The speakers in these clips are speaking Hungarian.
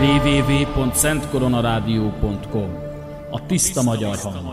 www.szentkoronarádió.com. A tiszta magyar hang.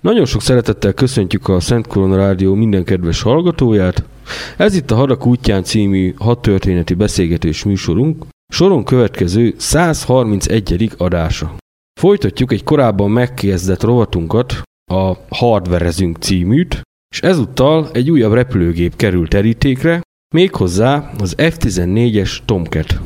Nagyon sok szeretettel köszöntjük a Szent Korona Rádió minden kedves hallgatóját. Ez itt a Hadak útján című 6 történeti beszélgetés műsorunk, soron következő 131. adása. Folytatjuk egy korábban megkezdett rovatunkat, a Hardverezünk címűt, és ezúttal egy újabb repülőgép került terítékre, méghozzá az F-14-es Tomcat.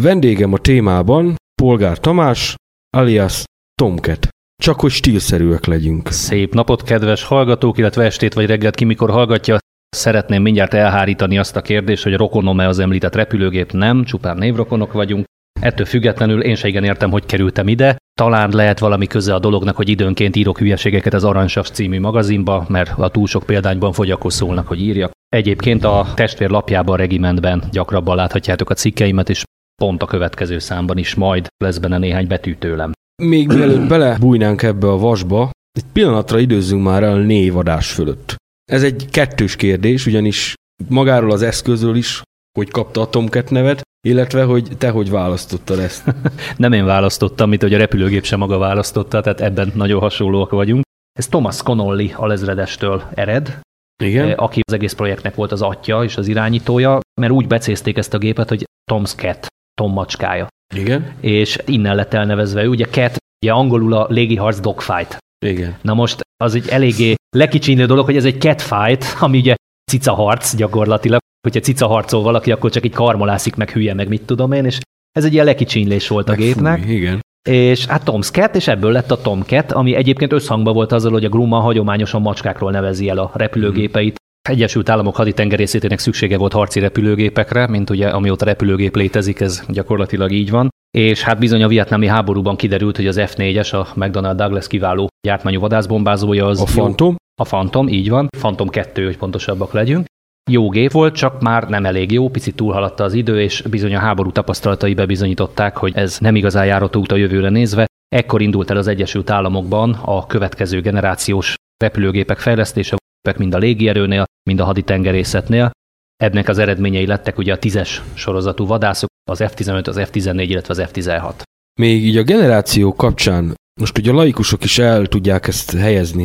Vendégem a témában Polgár Tamás, alias Tomcat. Csak hogy stílszerűek legyünk. Szép napot, kedves hallgatók, illetve estét vagy reggelt ki, mikor hallgatja. Szeretném mindjárt elhárítani azt a kérdést, hogy rokonom-e az említett repülőgép. Nem, csupán névrokonok vagyunk. Ettől függetlenül én se igen értem, hogy kerültem ide. Talán lehet valami köze a dolognak, hogy időnként írok hülyeségeket az Aranysas című magazinba, mert a túl sok példányban fogy, akkor szólnak, hogy írjak. Egyébként a testvér lapjában, a Regimentben gyakrabban láthatjátok a cikkeimet, és pont a következő számban is majd lesz benne néhány betű tőlem. Még mielőtt belebújnánk ebbe a vasba, egy pillanatra időzzünk már el a névadás fölött. Ez egy kettős kérdés, ugyanis magáról az eszközről is, hogy kapta a Tomcat nevet, illetve hogy te hogy választottad ezt. Nem én választottam, mint hogy a repülőgép sem maga választotta, tehát ebben nagyon hasonlóak vagyunk. Ez Thomas Connolly alezredestől ered, igen? Aki az egész projektnek volt az atya és az irányítója, mert úgy becézték ezt a gépet, hogy Tom's Cat, Tom macskája. Igen. És innen lett elnevezve ő, ugye Cat, ugye angolul a légiharc dogfight Igen. Na most az egy eléggé lekicsinylő dolog, hogy ez egy catfight, ami ugye cicaharc gyakorlatilag. Hogyha cicaharcol valaki, akkor csak így karmolászik, meg hülye, meg mit tudom én, és ez egy ilyen lekicsinylés volt a gépnek. Fúj, igen. És hát Tomcat, és ebből lett a Tomcat, ami egyébként összhangban volt azzal, hogy a Grumman hagyományosan macskákról nevezi el a repülőgépeit. Egyesült Államok haditengerészetének szüksége volt harci repülőgépekre, mint ugye amióta repülőgép létezik, ez gyakorlatilag így van. És hát bizony a vietnámi háborúban kiderült, hogy az F4-es, a McDonnell Douglas kiváló gyártmányú vadászbombázója az... A Phantom? A Phantom, így van. Phantom 2, hogy pontosabbak legyünk. Jó gép volt, csak már nem elég jó, picit túlhaladta az idő, és bizony a háború tapasztalatai bebizonyították, hogy ez nem igazán járható út a jövőre nézve. Ekkor indult el az Egyesült Államokban a következő generációs repülőgépek fejlesztése, mind a légierőnél, mind a haditengerészetnél. Ennek az eredményei lettek ugye a 10-es sorozatú vadászok, az F-15, az F-14, illetve az F-16. Még így a generáció kapcsán, most ugye a laikusok is el tudják ezt helyezni.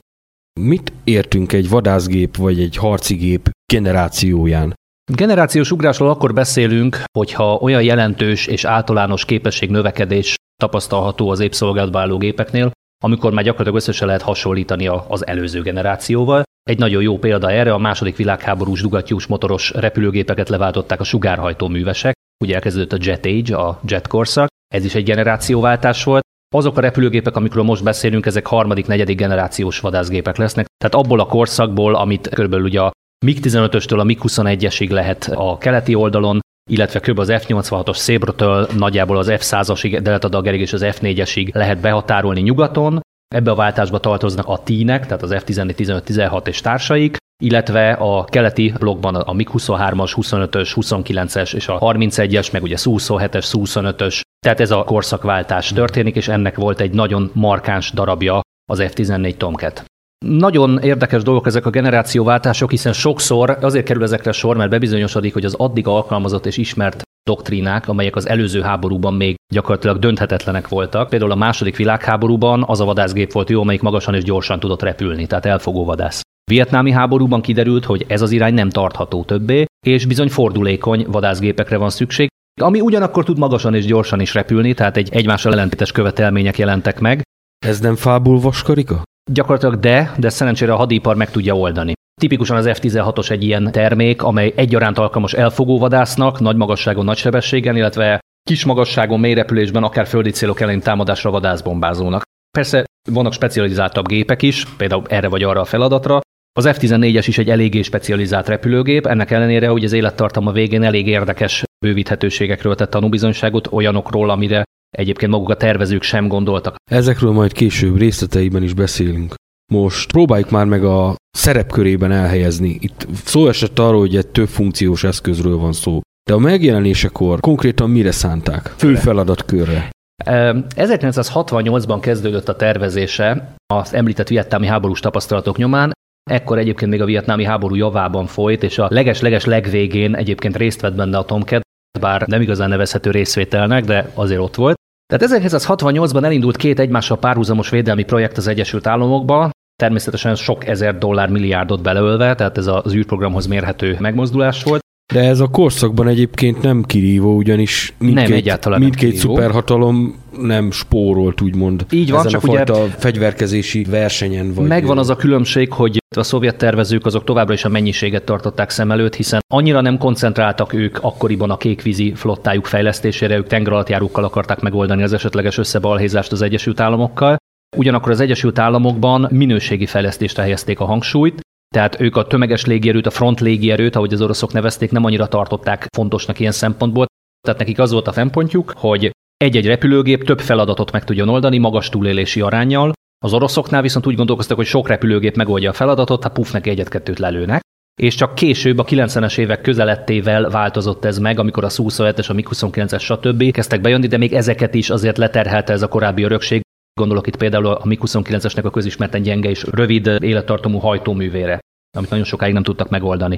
Mit értünk egy vadászgép vagy egy harcigép generációján? Generációs ugrásról akkor beszélünk, hogyha olyan jelentős és általános képességnövekedés tapasztalható az épp szolgálatba álló gépeknél, amikor már gyakorlatilag össze se lehet hasonlítani az előző generációval. Egy nagyon jó példa erre a II. Világháborús dugattyús motoros repülőgépeket leváltották a sugárhajtó művesek. Ugye elkezdődött a Jet Age, a Jet korszak, ez is egy generációváltás volt. Azok a repülőgépek, amikről most beszélünk, ezek harmadik, negyedik generációs vadászgépek lesznek. Tehát abból a korszakból, amit körülbelül ugye a MiG-15-östől a MiG-21-esig lehet a keleti oldalon, illetve kb. Az F-86-os Sabre-től nagyjából az F-100-asig, Delta Dagerig és az F-4-esig lehet behatárolni nyugaton. Ebbe a váltásba tartoznak a T-nek, tehát az F-14, 15, 16 és társaik, illetve a keleti blokkban a MiG-23-as, 25-ös, 29-es és a 31-es, meg ugye Su-27-es, Su-25-ös. Tehát ez a korszakváltás történik, és ennek volt egy nagyon markáns darabja az F-14 Tomcat. Nagyon érdekes dolgok ezek a generációváltások, hiszen sokszor azért kerül ezekre sor, mert bebizonyosodik, hogy az addig alkalmazott és ismert doktrínák, amelyek az előző háborúban még gyakorlatilag dönthetetlenek voltak. Például a II. Világháborúban az a vadászgép volt jó, amelyik magasan és gyorsan tudott repülni, tehát elfogó vadász. Vietnámi háborúban kiderült, hogy ez az irány nem tartható többé, és bizony fordulékony vadászgépekre van szükség, ami ugyanakkor tud magasan és gyorsan is repülni, tehát egy egymással ellentétes követelmények jelentek meg. Ez nem fából vaskarika? Gyakorlatilag de szerencsére a hadipar meg tudja oldani. Tipikusan az F-16-os egy ilyen termék, amely egyaránt alkalmas elfogóvadásznak, nagy magasságon, nagy sebességen, illetve kis magasságon, mély repülésben, akár földi célok elleni támadásra vadászbombázónak. Persze vannak specializáltabb gépek is, például erre vagy arra a feladatra. Az F-14-es is egy eléggé specializált repülőgép, ennek ellenére, hogy az élettartama végén elég érdekes bővíthetőségekről tett tanúbizonyságot, olyanokról, amire egyébként maguk a tervezők sem gondoltak. Ezekről majd később részleteiben is beszélünk. Most próbáljuk már meg a szerepkörében elhelyezni. Itt szó esett arról, hogy egy több funkciós eszközről van szó. De a megjelenésekor konkrétan mire szánták? Fő feladatkörre. 1968-ban kezdődött a tervezése az említett vietnámi háborús tapasztalatok nyomán. Ekkor egyébként még a vietnámi háború javában folyt, és a leges-leges legvégén egyébként részt vett benne a Tomcat, bár nem igazán nevezhető részvételnek, de azért ott volt. Tehát 1968-ban elindult két egymással párhuzamos védelmi projekt az Egyesült Államokban, természetesen sok $1000 milliárdot beleölve, tehát ez az űrprogramhoz mérhető megmozdulás volt. De ez a korszakban egyébként nem kirívó, ugyanis mindkét szuperhatalom nem spórolt, úgymond. Így van, csak ugye a fegyverkezési versenyen. Vagy megvan az a különbség, hogy a szovjet tervezők azok továbbra is a mennyiséget tartották szem előtt, hiszen annyira nem koncentráltak ők akkoriban a kékvízi flottájuk fejlesztésére, ők tengeralattjárókkal akarták megoldani az esetleges összebalhézást az Egyesült Államokkal. Ugyanakkor az Egyesült Államokban minőségi fejlesztésre helyezték a hangsúlyt, tehát ők a tömeges légierőt, a front légierőt, ahogy az oroszok nevezték, nem annyira tartották fontosnak ilyen szempontból. Tehát nekik az volt a fennpontjuk, hogy egy-egy repülőgép több feladatot meg tudjon oldani magas túlélési aránnyal. Az oroszoknál viszont úgy gondolkoztak, hogy sok repülőgép megoldja a feladatot, hát puf, neki egyet-kettőt lelőnek. És csak később a 90-es évek közelettével változott ez meg, amikor a Su-27-es, a MiG-29-es stb. Kezdtek bejönni, de még ezeket is azért leterhelte ez a korábbi örökség. Gondolok itt például a MiG-29-esnek a közismerten gyenge és rövid élettartamú hajtóművére, amit nagyon sokáig nem tudtak megoldani.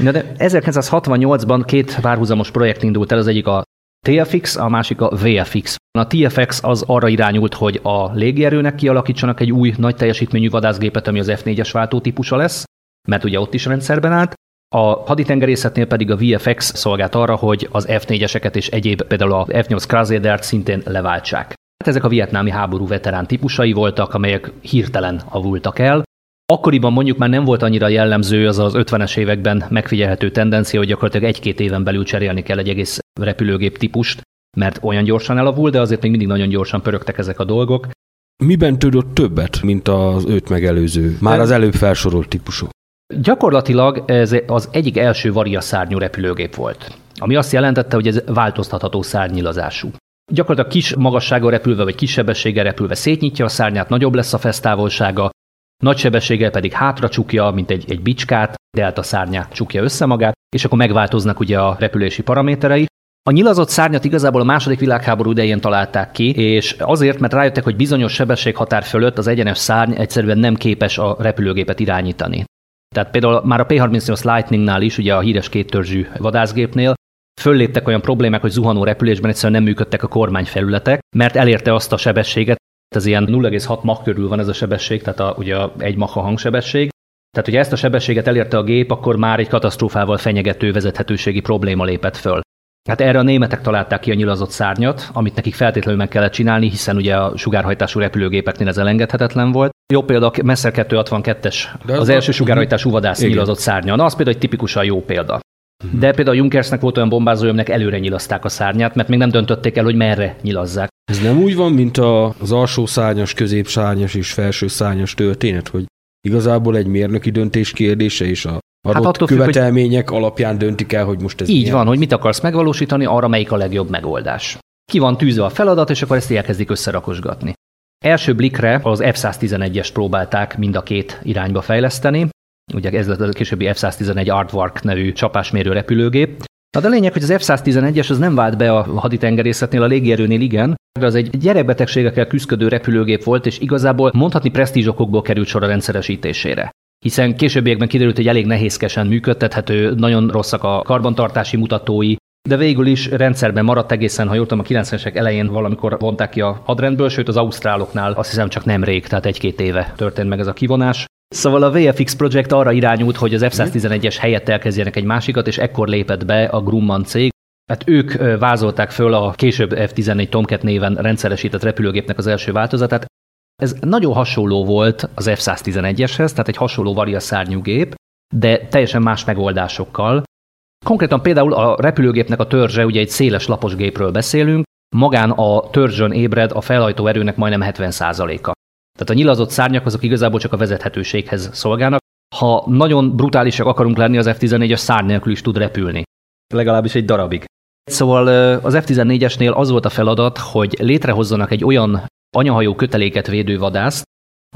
De 1968-ban két párhuzamos projekt indult el, az egyik a TFX, a másik a VFX. A TFX az arra irányult, hogy a légierőnek kialakítsanak egy új, nagy teljesítményű vadászgépet, ami az F4-es váltótípusa lesz, mert ugye ott is rendszerben állt. A haditengerészetnél pedig a VFX szolgált arra, hogy az F4-eseket és egyéb, például a F-8 Crusader-t szintén leváltsák. Ezek a vietnámi háború veterán típusai voltak, amelyek hirtelen avultak el. Akkoriban mondjuk már nem volt annyira jellemző az az 50-es években megfigyelhető tendencia, hogy gyakorlatilag egy-két éven belül cserélni kell egy egész repülőgép típust, mert olyan gyorsan elavul, de azért még mindig nagyon gyorsan pörögtek ezek a dolgok. Miben tudott többet, mint az őt megelőző, már az előbb felsorolt típusok? Gyakorlatilag ez az egyik első variaszárnyú repülőgép volt, ami azt jelentette, hogy ez változtatható szárnyilazású. Gyakorlatilag kis magassággal repülve, vagy kis sebességgel repülve szétnyitja a szárnyát, nagyobb lesz a fesztávolsága, nagy sebességgel pedig hátra csukja, mint egy bicskát, delta szárnyát csukja össze magát, és akkor megváltoznak ugye a repülési paraméterei. A nyilazott szárnyat igazából a II. Világháború idején találták ki, és azért, mert rájöttek, hogy bizonyos sebességhatár fölött az egyenes szárny egyszerűen nem képes a repülőgépet irányítani. Tehát például már a P-38 Lightningnál is, ugye a híres kéttörzsű vadászgépnél, fölléptek olyan problémák, hogy zuhanó repülésben egyszerűen nem működtek a kormányfelületek, mert elérte azt a sebességet, ez ilyen 0,6 mach körül van ez a sebesség, tehát ugye egy mach a hangsebesség. Tehát, hogyha ezt a sebességet elérte a gép, akkor már egy katasztrófával fenyegető vezethetőségi probléma lépett föl. Hát erre a németek találták ki a nyilazott szárnyat, amit nekik feltétlenül meg kellett csinálni, hiszen ugye a sugárhajtású repülőgépeknél ez elengedhetetlen volt. Jó példa a Messer 262-es, az első sugárhajtású vadász nyilazott szárnya. Na, az például egy tipikusan jó példa. De például a Junkersnek volt olyan bombázója, aminek előre nyilazták a szárnyát, mert még nem döntötték el, hogy merre nyilazzák. Ez nem úgy van, mint az alsó szárnyas, középszárnyas és felső szárnyas történet, hogy igazából egy mérnöki döntés kérdése és a adott követelmények alapján döntik el, hogy most ez így milyen. Van, hogy mit akarsz megvalósítani, arra melyik a legjobb megoldás. Ki van tűzve a feladat, és akkor ezt elkezdik összerakosgatni. Első blikre az F-111-est próbálták mind a két irányba fejleszteni. Ugye ez lett a későbbi F-111 Aardvark nevű csapásmérő repülőgép. Na de a lényeg, hogy az F-111-es az nem vált be a haditengerészetnél, a légierőnél igen, de az egy gyerekbetegségekkel küzdő repülőgép volt, és igazából mondhatni presztízsokokból került sor a rendszeresítésére. Hiszen későbbiekben kiderült, hogy elég nehézkesen működtethető, nagyon rosszak a karbantartási mutatói, de végül is rendszerben maradt egészen, ha jól tudom, a 90-esek elején valamikor vonták ki a hadrendből, sőt az ausztráloknál azt hiszem csak nemrég, tehát egy-két éve történt meg ez a kivonás. Szóval a VFX Project arra irányult, hogy az F-111-es helyett elkezdjenek egy másikat, és ekkor lépett be a Grumman cég. Hát ők vázolták föl a később F-14 Tomcat néven rendszeresített repülőgépnek az első változatát. Ez nagyon hasonló volt az F-111-eshez, tehát egy hasonló variaszárnyú gép, de teljesen más megoldásokkal. Konkrétan például a repülőgépnek a törzse, ugye egy széles lapos gépről beszélünk, magán a törzsön ébred a felhajtó erőnek majdnem 70%-a. Tehát a nyilazott szárnyak azok igazából csak a vezethetőséghez szolgálnak. Ha nagyon brutálisak akarunk lenni, az F-14-es szárny nélkül is tud repülni. Legalábbis egy darabig. Szóval az F-14-esnél az volt a feladat, hogy létrehozzanak egy olyan anyahajó köteléket védő vadászt,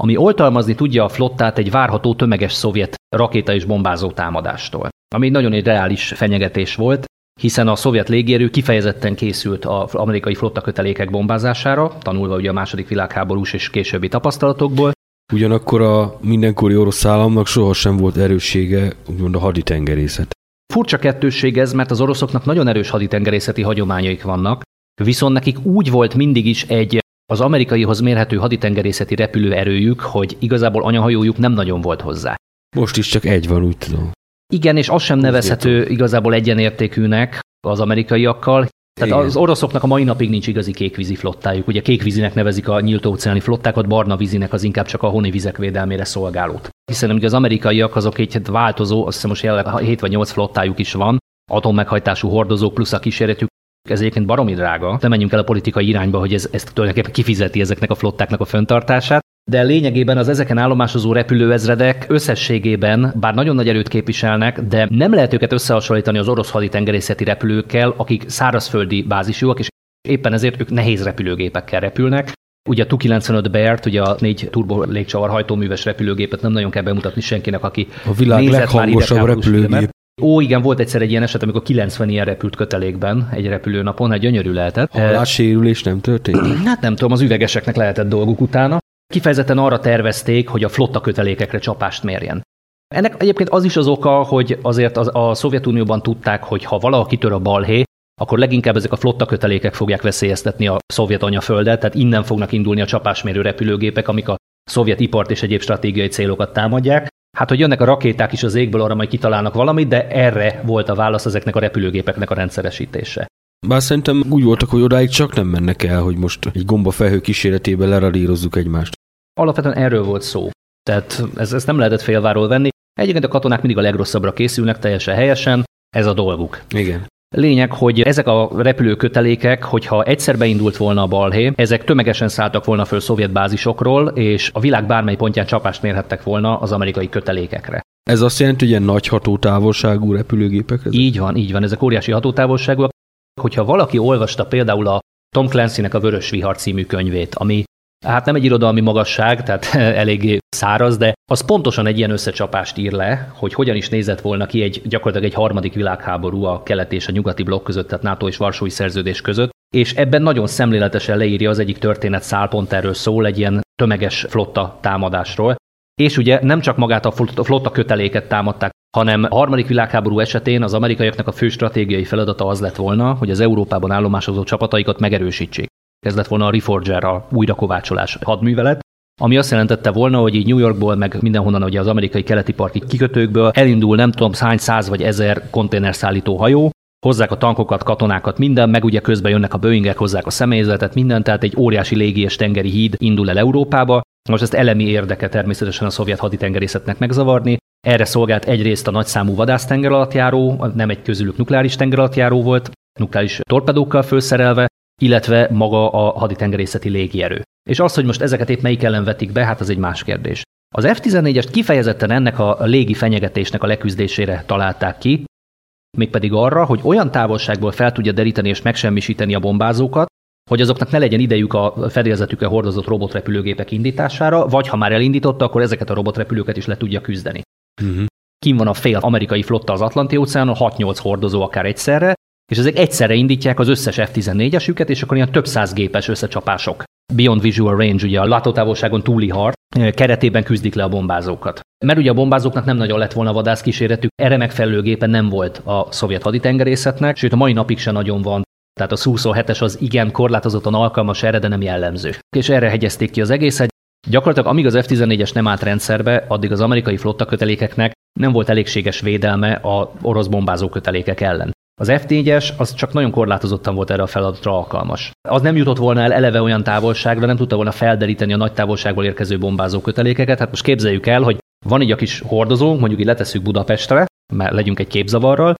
ami oltalmazni tudja a flottát egy várható tömeges szovjet rakéta és bombázó támadástól. Ami nagyon egy reális fenyegetés volt, hiszen a szovjet légierő kifejezetten készült az amerikai flottakötelékek bombázására, tanulva ugye a II. Világháborús és későbbi tapasztalatokból. Ugyanakkor a mindenkori orosz államnak sohasem volt erőssége, úgymond a haditengerészet. Furcsa kettősség ez, mert az oroszoknak nagyon erős haditengerészeti hagyományaik vannak, viszont nekik úgy volt mindig is egy az amerikaihoz mérhető haditengerészeti repülőerőjük, hogy igazából anyahajójuk nem nagyon volt hozzá. Most is csak egy van, úgy tudom. Igen, és az sem nevezhető igazából egyenértékűnek az amerikaiakkal. Tehát igen. Az oroszoknak a mai napig nincs igazi kékvízi flottájuk. Ugye kékvízinek nevezik a nyílt óceáni flottákat, barna vízinek az inkább csak a honi vizek védelmére szolgálót. Hiszen amíg az amerikaiak azok egy változó, azt hiszem most jelenleg 7 vagy 8 flottájuk is van, atommeghajtású hordozók plusz a kísérletük, ez egyébként baromi drága, de menjünk el a politikai irányba, hogy ez tulajdonképpen kifizeti ezeknek a flottáknak a fenntartását. De lényegében az ezeken állomásozó repülőezredek összességében, bár nagyon nagy erőt képviselnek, de nem lehet őket összehasonlítani az orosz haditengerészeti repülőkkel, akik szárazföldi bázisúak, és éppen ezért ők nehéz repülőgépekkel repülnek. Ugye a Tu-95 Bear-t, ugye a 4 turbo légcsavar hajtóműves repülőgépet nem nagyon kell bemutatni senkinek, aki a világ leghangosabb repülőgép. Ó, igen, volt egyszer egy ilyen eset, amikor 90 ilyen repült kötelékben egy repülőnapon, hát gyönyörű lehetett. Hallássérülés nem történt? Hát nem tudom, az üvegeseknek lehetett dolguk utána. Kifejezetten arra tervezték, hogy a flotta kötelékekre csapást mérjen. Ennek egyébként az is az oka, hogy azért a Szovjetunióban tudták, hogy ha valaha kitör a balhé, akkor leginkább ezek a flotta kötelékek fogják veszélyeztetni a szovjet anyaföldet, tehát innen fognak indulni a csapásmérő repülőgépek, amik a szovjet ipart és egyéb stratégiai célokat támadják. Hát, hogy jönnek a rakéták is az égből, arra majd kitalálnak valamit, de erre volt a válasz ezeknek a repülőgépeknek a rendszeresítése. Bár szerintem úgy voltak, hogy odáig csak nem mennek el, hogy most egy gombafelhő kísérletében leradírozzuk egymást. Alapvetően erről volt szó. Tehát ezt nem lehetett félváról venni. Egyébként a katonák mindig a legrosszabbra készülnek, teljesen helyesen, ez a dolguk. Igen. Lényeg, hogy ezek a repülőkötelékek, hogyha egyszer beindult volna a balhé, ezek tömegesen szálltak volna föl szovjet bázisokról, és a világ bármely pontján csapást mérhettek volna az amerikai kötelékekre. Ez azt jelenti, hogy ilyen nagy hatótávolságú repülőgépek? Ezek? Így van, ezek óriási hatótávolságúak. Hogyha valaki olvasta például a Tom Clancy-nek a Vörös Vihar című könyvét, ami hát nem egy irodalmi magasság, tehát eléggé száraz, de az pontosan egy ilyen összecsapást ír le, hogy hogyan is nézett volna ki gyakorlatilag egy harmadik világháború a kelet és a nyugati blokk között, tehát NATO és Varsói Szerződés között, és ebben nagyon szemléletesen leírja az egyik történet szálpont erről szól, egy ilyen tömeges flotta támadásról. És ugye nem csak magát a flotta köteléket támadták, hanem a harmadik világháború esetén az amerikaiaknak a fő stratégiai feladata az lett volna, hogy az Európában állomásozó csapataikat megerősítsék. Ez lett volna a Reforger, a újrakovácsolás hadművelet, ami azt jelentette volna, hogy így New Yorkból, meg mindenhonnan ugye az amerikai keleti parti kikötőkből elindul nem tudom hány száz vagy ezer konténerszállító hajó, hozzák a tankokat, katonákat, minden, meg ugye közben jönnek a Boeingek, hozzák a személyzetet, minden, tehát egy óriási légi és tengeri híd indul el Európába. Most ezt elemi érdeke természetesen a szovjet haditengerészetnek megzavarni. Erre szolgált egyrészt a nagyszámú vadásztengeralattjáró, nem egy közülük nukleáris tengeralattjáró volt, nukleáris torpedókkal felszerelve, illetve maga a haditengerészeti légierő. És az, hogy most ezeket épp melyik ellen vetik be, hát az egy más kérdés. Az F-14-est kifejezetten ennek a légi fenyegetésnek a leküzdésére találták ki, mégpedig arra, hogy olyan távolságból fel tudja deríteni és megsemmisíteni a bombázókat, hogy azoknak ne legyen idejük a fedélzetükre hordozott robotrepülőgépek indítására, vagy ha már elindította, akkor ezeket a robotrepülőket is le tudja küzdeni. Kim van a fél amerikai flotta az Atlanti-óceánon, 6-8 hordozó akár egyszerre, és ezek egyszerre indítják az összes F-14-esüket, és akkor ilyen több száz gépes összecsapások. Beyond Visual Range, ugye a látótávolságon túli harc keretében küzdik le a bombázókat. Mert ugye a bombázóknak nem nagyon lett volna vadászkísérletük, erre megfelelő gépe nem volt a szovjet haditengerészetnek, sőt a mai napig se nagyon van. Tehát a Su-27-es az igen korlátozottan alkalmas erre, de nem jellemző. És erre hegyezték ki az egészet. Gyakorlatilag amíg az F-14-es nem állt rendszerbe, addig az amerikai flotta kötelékeknek nem volt elégséges védelme a orosz bombázó kötelékek ellen. Az F-4-es az csak nagyon korlátozottan volt erre a feladatra alkalmas. Az nem jutott volna el eleve olyan távolságra, nem tudta volna felderíteni a nagy távolságból érkező bombázó kötelékeket. Hát most képzeljük el, hogy van így a kis hordozónk, mondjuk így letesszük Budapestre, mert legyünk egy képzavarral,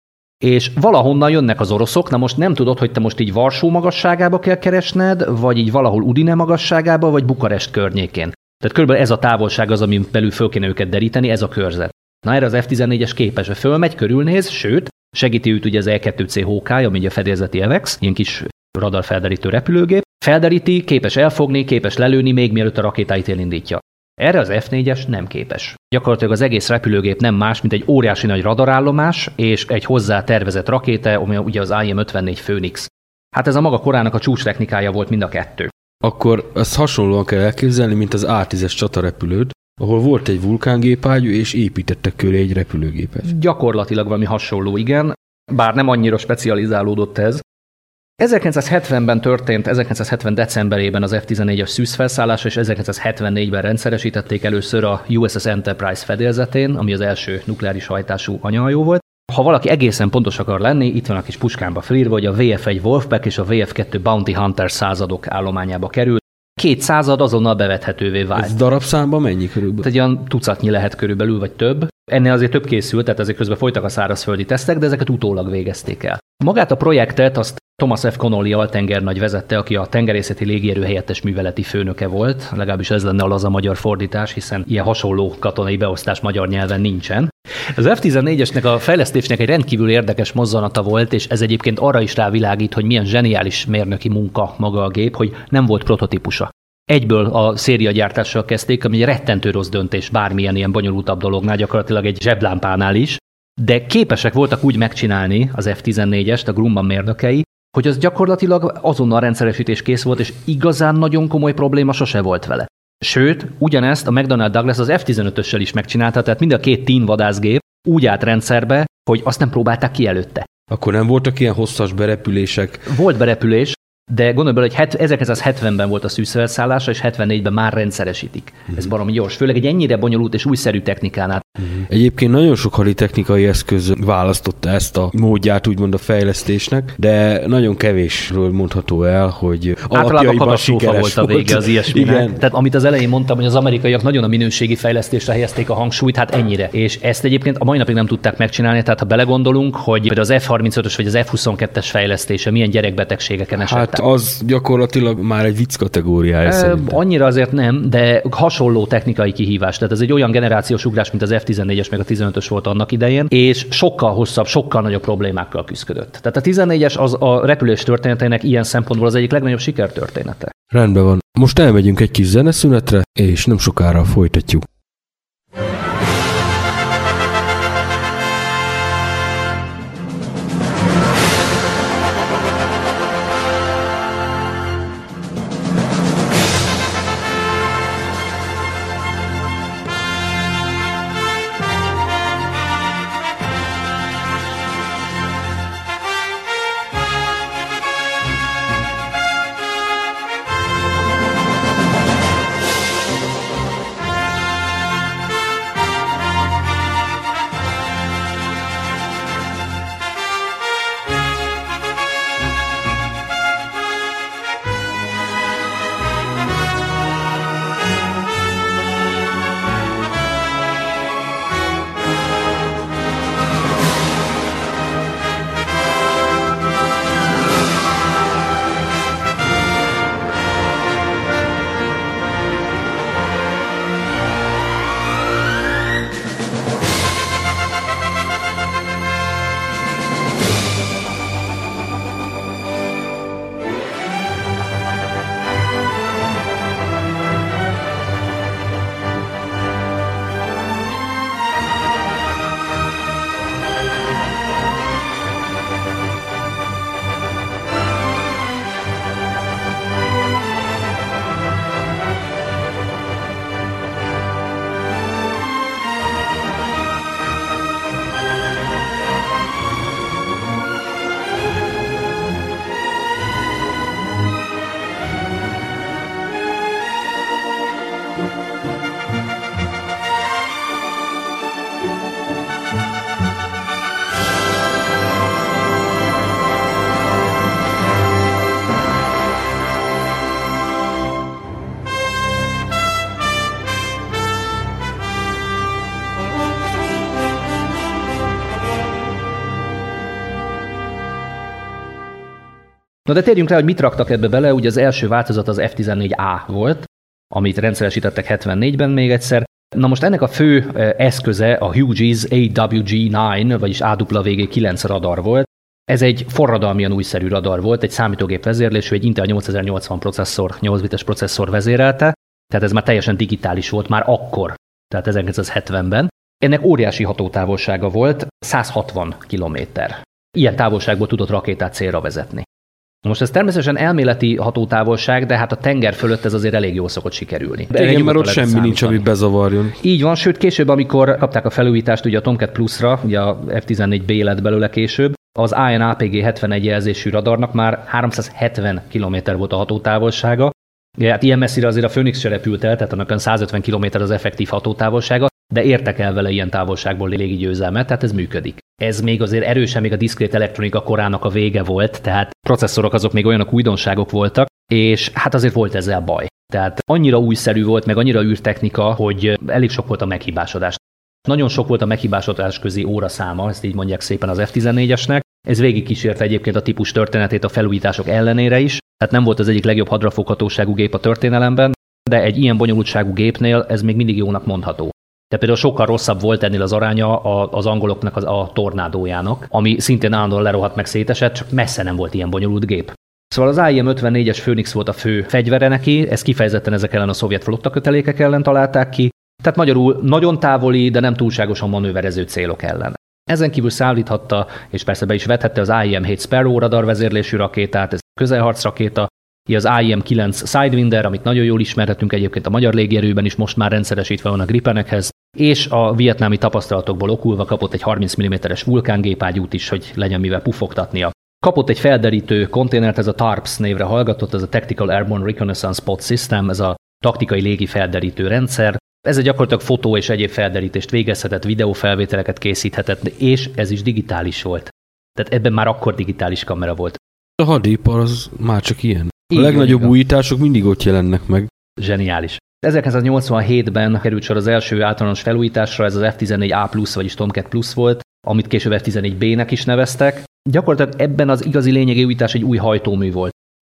és valahonnan jönnek az oroszok, na most nem tudod, hogy te most így Varsó magasságába kell keresned, vagy így valahol Udine magasságába, vagy Bukarest környékén. Tehát körülbelül ez a távolság az, amin belül föl kéne őket deríteni, ez a körzet. Na erre az F-14-es képes, hogy fölmegy, körülnéz, sőt, segíti őt ugye az E-2C Hawkeye, ami ugye a fedélzeti EVEX, ilyen kis radarfelderítő repülőgép, felderíti, képes elfogni, képes lelőni, még mielőtt a rakétáit elindítja. Erre az F-4-es nem képes. Gyakorlatilag az egész repülőgép nem más, mint egy óriási nagy radarállomás és egy hozzá tervezett rakéta, ami ugye az IM-54 Phoenix. Hát ez a maga korának a csúcstechnikája volt mind a kettő. Akkor ezt hasonlóan kell elképzelni, mint az A-10-es csatarepülőt, ahol volt egy vulkángépágyú és építettek köré egy repülőgépet. Gyakorlatilag valami hasonló, igen, bár nem annyira specializálódott ez. 1970-ben történt, 1970 decemberében az F-14-es Szűz felszállása, és 1974-ben rendszeresítették először a USS Enterprise fedélzetén, ami az első nukleáris hajtású anyahajó volt. Ha valaki egészen pontos akar lenni, itt van a kis puskámba felírva, hogy a VF-1 Wolfpack és a VF-2 Bounty Hunter századok állományába került. 2 század azonnal bevethetővé vált. Ez darabszámban mennyi körülbelül? Tehát egy olyan tucatnyi lehet körülbelül, vagy több. Ennél azért több készült, tehát ezek közben folytak a szárazföldi tesztek, de ezeket utólag végezték el. Magát a projektet azt Thomas F. Connolly altengernagy vezette, aki a tengerészeti légierő helyettes műveleti főnöke volt, legalábbis ez lenne a laza magyar fordítás, hiszen ilyen hasonló katonai beosztás magyar nyelven nincsen. Az F-14-esnek a fejlesztésnek egy rendkívül érdekes mozzanata volt, és ez egyébként arra is rávilágít, hogy milyen zseniális mérnöki munka maga a gép, hogy nem volt prototípusa. Egyből a szériagyártással kezdték, ami egy rettentő rossz döntés bármilyen ilyen bonyolultabb dolognál, gyakorlatilag egy zseblámpánál is, de képesek voltak úgy megcsinálni az F-14-est a Grumman mérnökei, hogy az gyakorlatilag azonnal rendszeresítés kész volt, és igazán nagyon komoly probléma sose volt vele. Sőt, ugyanezt a McDonnell Douglas az F-15-össel is megcsinálta, tehát mind a két TIN vadászgép úgy állt rendszerbe, hogy azt nem próbálták ki előtte. Akkor nem voltak ilyen hosszas berepülések? Volt berepülés, de gondolj bele, hogy 1970-ben volt a Szűz felszállása, és 74-ben már rendszeresítik. Ez baromi gyors, főleg egy ennyire bonyolult és újszerű technikánál. Uh-huh. Egyébként nagyon sok haditechnikai eszköz választotta ezt a módját, úgymond a fejlesztésnek, de nagyon kevésről mondható el, hogy alapjaiban sikeres volt. Volt a vége az ilyesminek. Tehát amit az elején mondtam, hogy az amerikaiak nagyon a minőségi fejlesztésre helyezték a hangsúlyt, hát ennyire. És ezt egyébként a mai napig nem tudták megcsinálni, tehát ha belegondolunk, hogy az F-35-ös vagy az F-22-es fejlesztése milyen gyerekbetegségeken esett. Hát az gyakorlatilag már egy vicc kategóriája szerintem. Annyira azért nem, de hasonló technikai kihívás. Tehát ez egy olyan generációs ugrás, mint az F-14-es meg a 15-ös volt annak idején, és sokkal hosszabb, sokkal nagyobb problémákkal küzdött. Tehát a 14-es az a repülés történetének ilyen szempontból az egyik legnagyobb sikertörténete. Rendben van. Most elmegyünk egy kis zeneszünetre, és nem sokára folytatjuk. Na de térjünk rá, hogy mit raktak ebbe bele, ugye az első változat az F-14A volt, amit rendszeresítettek 74-ben még egyszer. Na most ennek a fő eszköze a Hughes AWG-9, vagyis AWG-9 radar volt. Ez egy forradalmian újszerű radar volt, egy számítógép vezérlésű, egy Intel 8080 processzor, 8 bites processzor vezérelte, tehát ez már teljesen digitális volt már akkor, tehát 1970-ben. Ennek óriási hatótávolsága volt, 160 kilométer. Ilyen távolságból tudott rakétát célra vezetni. Most ez természetesen elméleti hatótávolság, de hát a tenger fölött ez azért elég jól szokott sikerülni. De igen, mert ott semmi nincs, ami bezavarjon. Így van, sőt később, amikor kapták a felújítást ugye a Tomcat Plus-ra, ugye a F-14B lett belőle később, az AN/APG-71 jelzésű radarnak már 370 km volt a hatótávolsága. Hát ilyen messzire azért a Phoenix se repült el, tehát annak 150 km az effektív hatótávolsága, de értek el vele ilyen távolságból légi győzelmet, tehát ez működik. Ez még azért erősen még a diszkrét elektronika korának a vége volt, tehát processzorok azok még olyanok újdonságok voltak, és hát azért volt ezzel baj. Tehát annyira újszerű volt, meg annyira űrtechnika, hogy elég sok volt a meghibásodás. Nagyon sok volt a meghibásodás közi óraszáma, ezt így mondják szépen az F-14-esnek. Ez végigkísérte egyébként a típus történetét a felújítások ellenére is, tehát nem volt az egyik legjobb hadrafoghatóságú gép a történelemben, de egy ilyen bonyolultságú gépnél ez még mindig jónak mondható. De például sokkal rosszabb volt ennél az aránya az angoloknak a tornádójának, ami szintén állandóan lerohadt meg szétesett, csak messze nem volt ilyen bonyolult gép. Szóval az AIM-54-es Phoenix volt a fő fegyvere neki, ezt kifejezetten ezek ellen a szovjet flottakötelékek ellen találták ki, tehát magyarul nagyon távoli, de nem túlságosan manőverező célok ellen. Ezen kívül szállíthatta, és persze be is vethette az AIM-7 Sparrow radarvezérlésű rakétát, ez közelharcrakéta, az AIM-9 Sidewinder, amit nagyon jól ismerhetünk egyébként a magyar légierőben is, most már rendszeresítve van a Gripenekhez, és a vietnámi tapasztalatokból okulva kapott egy 30 mm-es vulkángépágyút is, hogy legyen mivel pufogtatnia. Kapott egy felderítő konténert, ez a TARPS névre hallgatott, ez a Tactical Airborne Reconnaissance Pod System, ez a taktikai légi felderítő rendszer. Ezzel gyakorlatilag fotó és egyéb felderítést végezhetett, videófelvételeket készíthetett, és ez is digitális volt. Tehát ebben már akkor digitális kamera volt. A hadipar az már csak ilyen. A legnagyobb újítások mindig ott jelennek meg. Zseniális. 1987-ben került sor az első általános felújításra, ez az F-14A+, vagyis Tomcat Plus volt, amit később F-14B-nek is neveztek. Gyakorlatilag ebben az igazi lényegi újítás egy új hajtómű volt.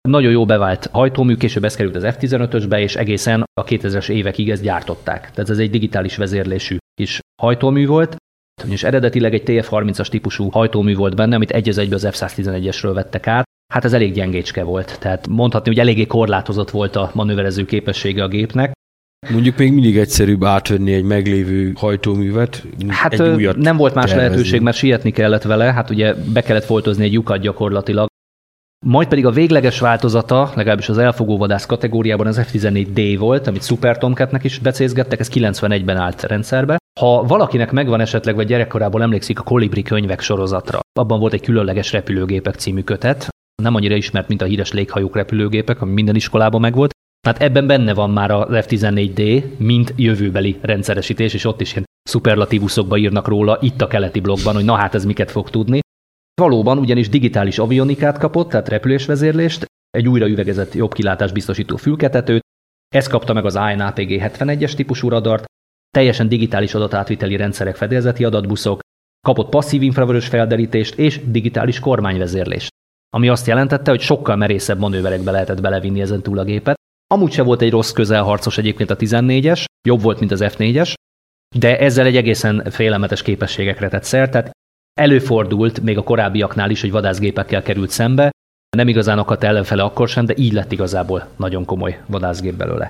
Nagyon jó bevált hajtómű, később ez került az F-15-ösbe, és egészen a 2000-es évekig ezt gyártották. Tehát ez egy digitális vezérlésű kis hajtómű volt, és eredetileg egy TF-30-as típusú hajtómű volt benne, amit egy az egybe az F-111-esről vettek át. Hát ez elég gyengécske volt, tehát mondhatni, hogy eléggé korlátozott volt a manőverező képessége a gépnek. Mondjuk még mindig egyszerűbb átvenni egy meglévő hajtóművet, hát egy újat nem volt más tervezni. Lehetőség, mert sietni kellett vele, hát ugye be kellett foltozni egy lyukat gyakorlatilag. Majd pedig a végleges változata, legalábbis az elfogóvadász kategóriában az F-14D volt, amit Super Tomcatnek is becézgettek, ez 91-ben állt rendszerbe. Ha valakinek megvan esetleg, vagy gyerekkorából emlékszik a Kolibri könyvek sorozatra, abban volt egy különleges repülőgépek című kötet, nem annyira ismert, mint a híres léghajók repülőgépek, ami minden iskolában megvolt. Hát ebben benne van már az F-14D, mint jövőbeli rendszeresítés, és ott is ilyen szuperlatívuszokba írnak róla, itt a keleti blogban, hogy na hát ez miket fog tudni. Valóban ugyanis digitális avionikát kapott, tehát repülésvezérlést, egy újra üvegezett jobb kilátás biztosító fülketetőt, ez kapta meg az AN/APG 71-es típusú radart, teljesen digitális adatátviteli rendszerek, fedélzeti adatbuszok, kapott passzív infravörös felderítést és digitális kormányvezérlést, ami azt jelentette, hogy sokkal merészebb manőverekbe lehetett belevinni ezen túl a gépet. Amúgy se volt egy rossz közelharcos egyébként a 14-es, jobb volt, mint az F4-es, de ezzel egy egészen félelmetes képességekre tett szert, tehát előfordult még a korábbiaknál is, hogy vadászgépekkel került szembe, nem igazán akadt ellenfele akkor sem, de így lett igazából nagyon komoly vadászgép belőle.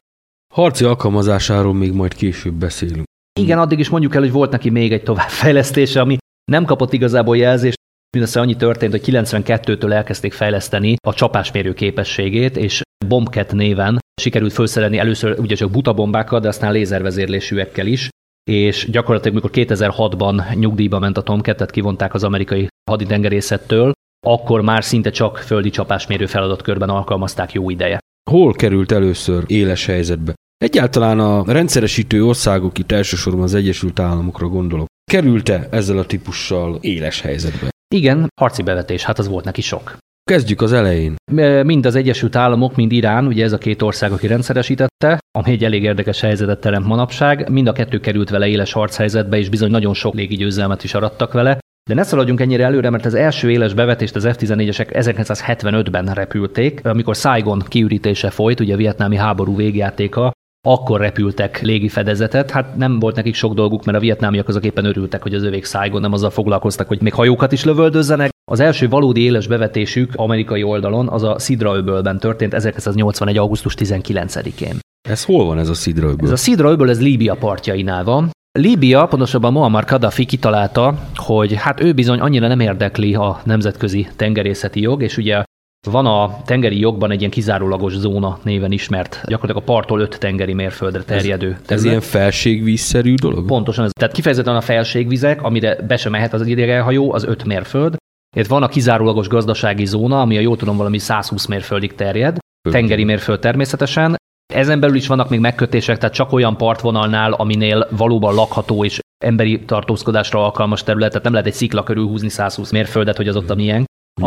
Harci alkalmazásáról még majd később beszélünk. Igen, addig is mondjuk el, hogy volt neki még egy továbbfejlesztése, ami nem kapott igazából jelzést, mindössze annyi történt, hogy 92-től elkezdték fejleszteni a csapásmérő képességét, és Bombcat néven sikerült felszerelni először ugyancsak buta bombákkal, de aztán lézervezérlésűekkel is, és gyakorlatilag mikor 2006-ban nyugdíjba ment a Tomcat, tehát kivonták az amerikai haditengerészettől, akkor már szinte csak földi csapásmérő feladatkörben alkalmazták jó ideje. Hol került először éles helyzetbe? Egyáltalán a rendszeresítő országok, itt elsősorban az Egyesült Államokra gondolok, került-e ezzel a típussal éles helyzetbe? Igen, harci bevetés, hát az volt neki sok. Kezdjük az elején. Mind az Egyesült Államok, mind Irán, ugye ez a két ország, aki rendszeresítette, ami egy elég érdekes helyzetet teremt manapság, mind a kettő került vele éles harchelyzetbe, és bizony nagyon sok légigyőzelmet is arattak vele. De ne szaladjunk ennyire előre, mert az első éles bevetést az F-14-esek 1975-ben repülték, amikor Saigon kiürítése folyt, ugye a vietnámi háború végjátéka, akkor repültek légifedezetet, hát nem volt nekik sok dolguk, mert a vietnámiak azok éppen örültek, hogy az övék Saigon, nem azzal foglalkoztak, hogy még hajókat is lövöldözzenek. Az első valódi éles bevetésük amerikai oldalon az a Szidra-öbölben történt 1981. augusztus 19-én. Ez hol van ez a Szidra-öböl? Ez a Szidra-öböl, ez Líbia partjainál van. Líbia, pontosabban Muammar Kadhafi kitalálta, hogy hát ő bizony annyira nem érdekli a nemzetközi tengerészeti jog, és ugye van a tengeri jogban egy ilyen kizárólagos zóna néven ismert, gyakorlatilag a parttól 5 tengeri mérföldre terjedő terület. Ez ilyen felségvízszerű dolog? Pontosan ez. Tehát kifejezetten a felségvizek, amire be sem mehet az idegenhajó, az 5 mérföld. Itt van a kizárólagos gazdasági zóna, ami a jól tudom valami 120 mérföldig terjed, tengeri mérföld természetesen. Ezen belül is vannak még megkötések, tehát csak olyan partvonalnál, aminél valóban lakható és emberi tartózkodásra alkalmas terület, tehát nem lehet egy szikla körül húzni 120 mérföldet, hogy az ott a milyen.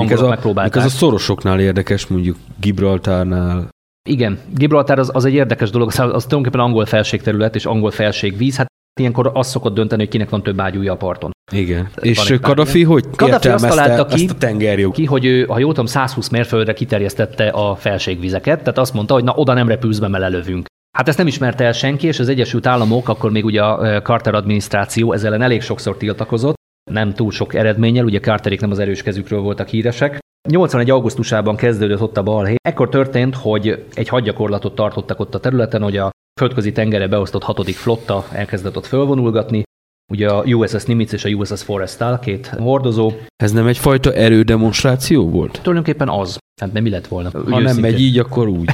Ez a szorosoknál érdekes, mondjuk Gibraltárnál. Igen, Gibraltár az egy érdekes dolog, az tulajdonképpen angol felségterület és angol felségvíz, hát ilyenkor azt szokott dönteni, hogy kinek van több ágyúja a parton. Igen. És Kadhafi hogy értelmezte ezt a tengerjog? Ki, hogy ő, ha jól tudom, 120 mérföldre kiterjesztette a felségvizeket, tehát azt mondta, hogy na oda nem repülsz be, mert lelövünk. Hát ezt nem ismerte el senki, és az Egyesült Államok, akkor még ugye a Carter adminisztráció ezzel ellen elég sokszor tiltakozott, nem túl sok eredménnyel, ugye Carterék nem az erős kezükről voltak híresek. 81. augusztusában kezdődött ott a balhé. Ekkor történt, hogy egy hadgyakorlatot tartottak ott a területen, hogy a földközi tengerre beosztott 6. flotta elkezdett ott fölvonulgatni. Ugye a USS Nimitz és a USS Forrestal, két hordozó. Ez nem egyfajta erődemonstráció volt? Tulajdonképpen az. Hát nem mi lett volna? Ha nem megy így, akkor úgy.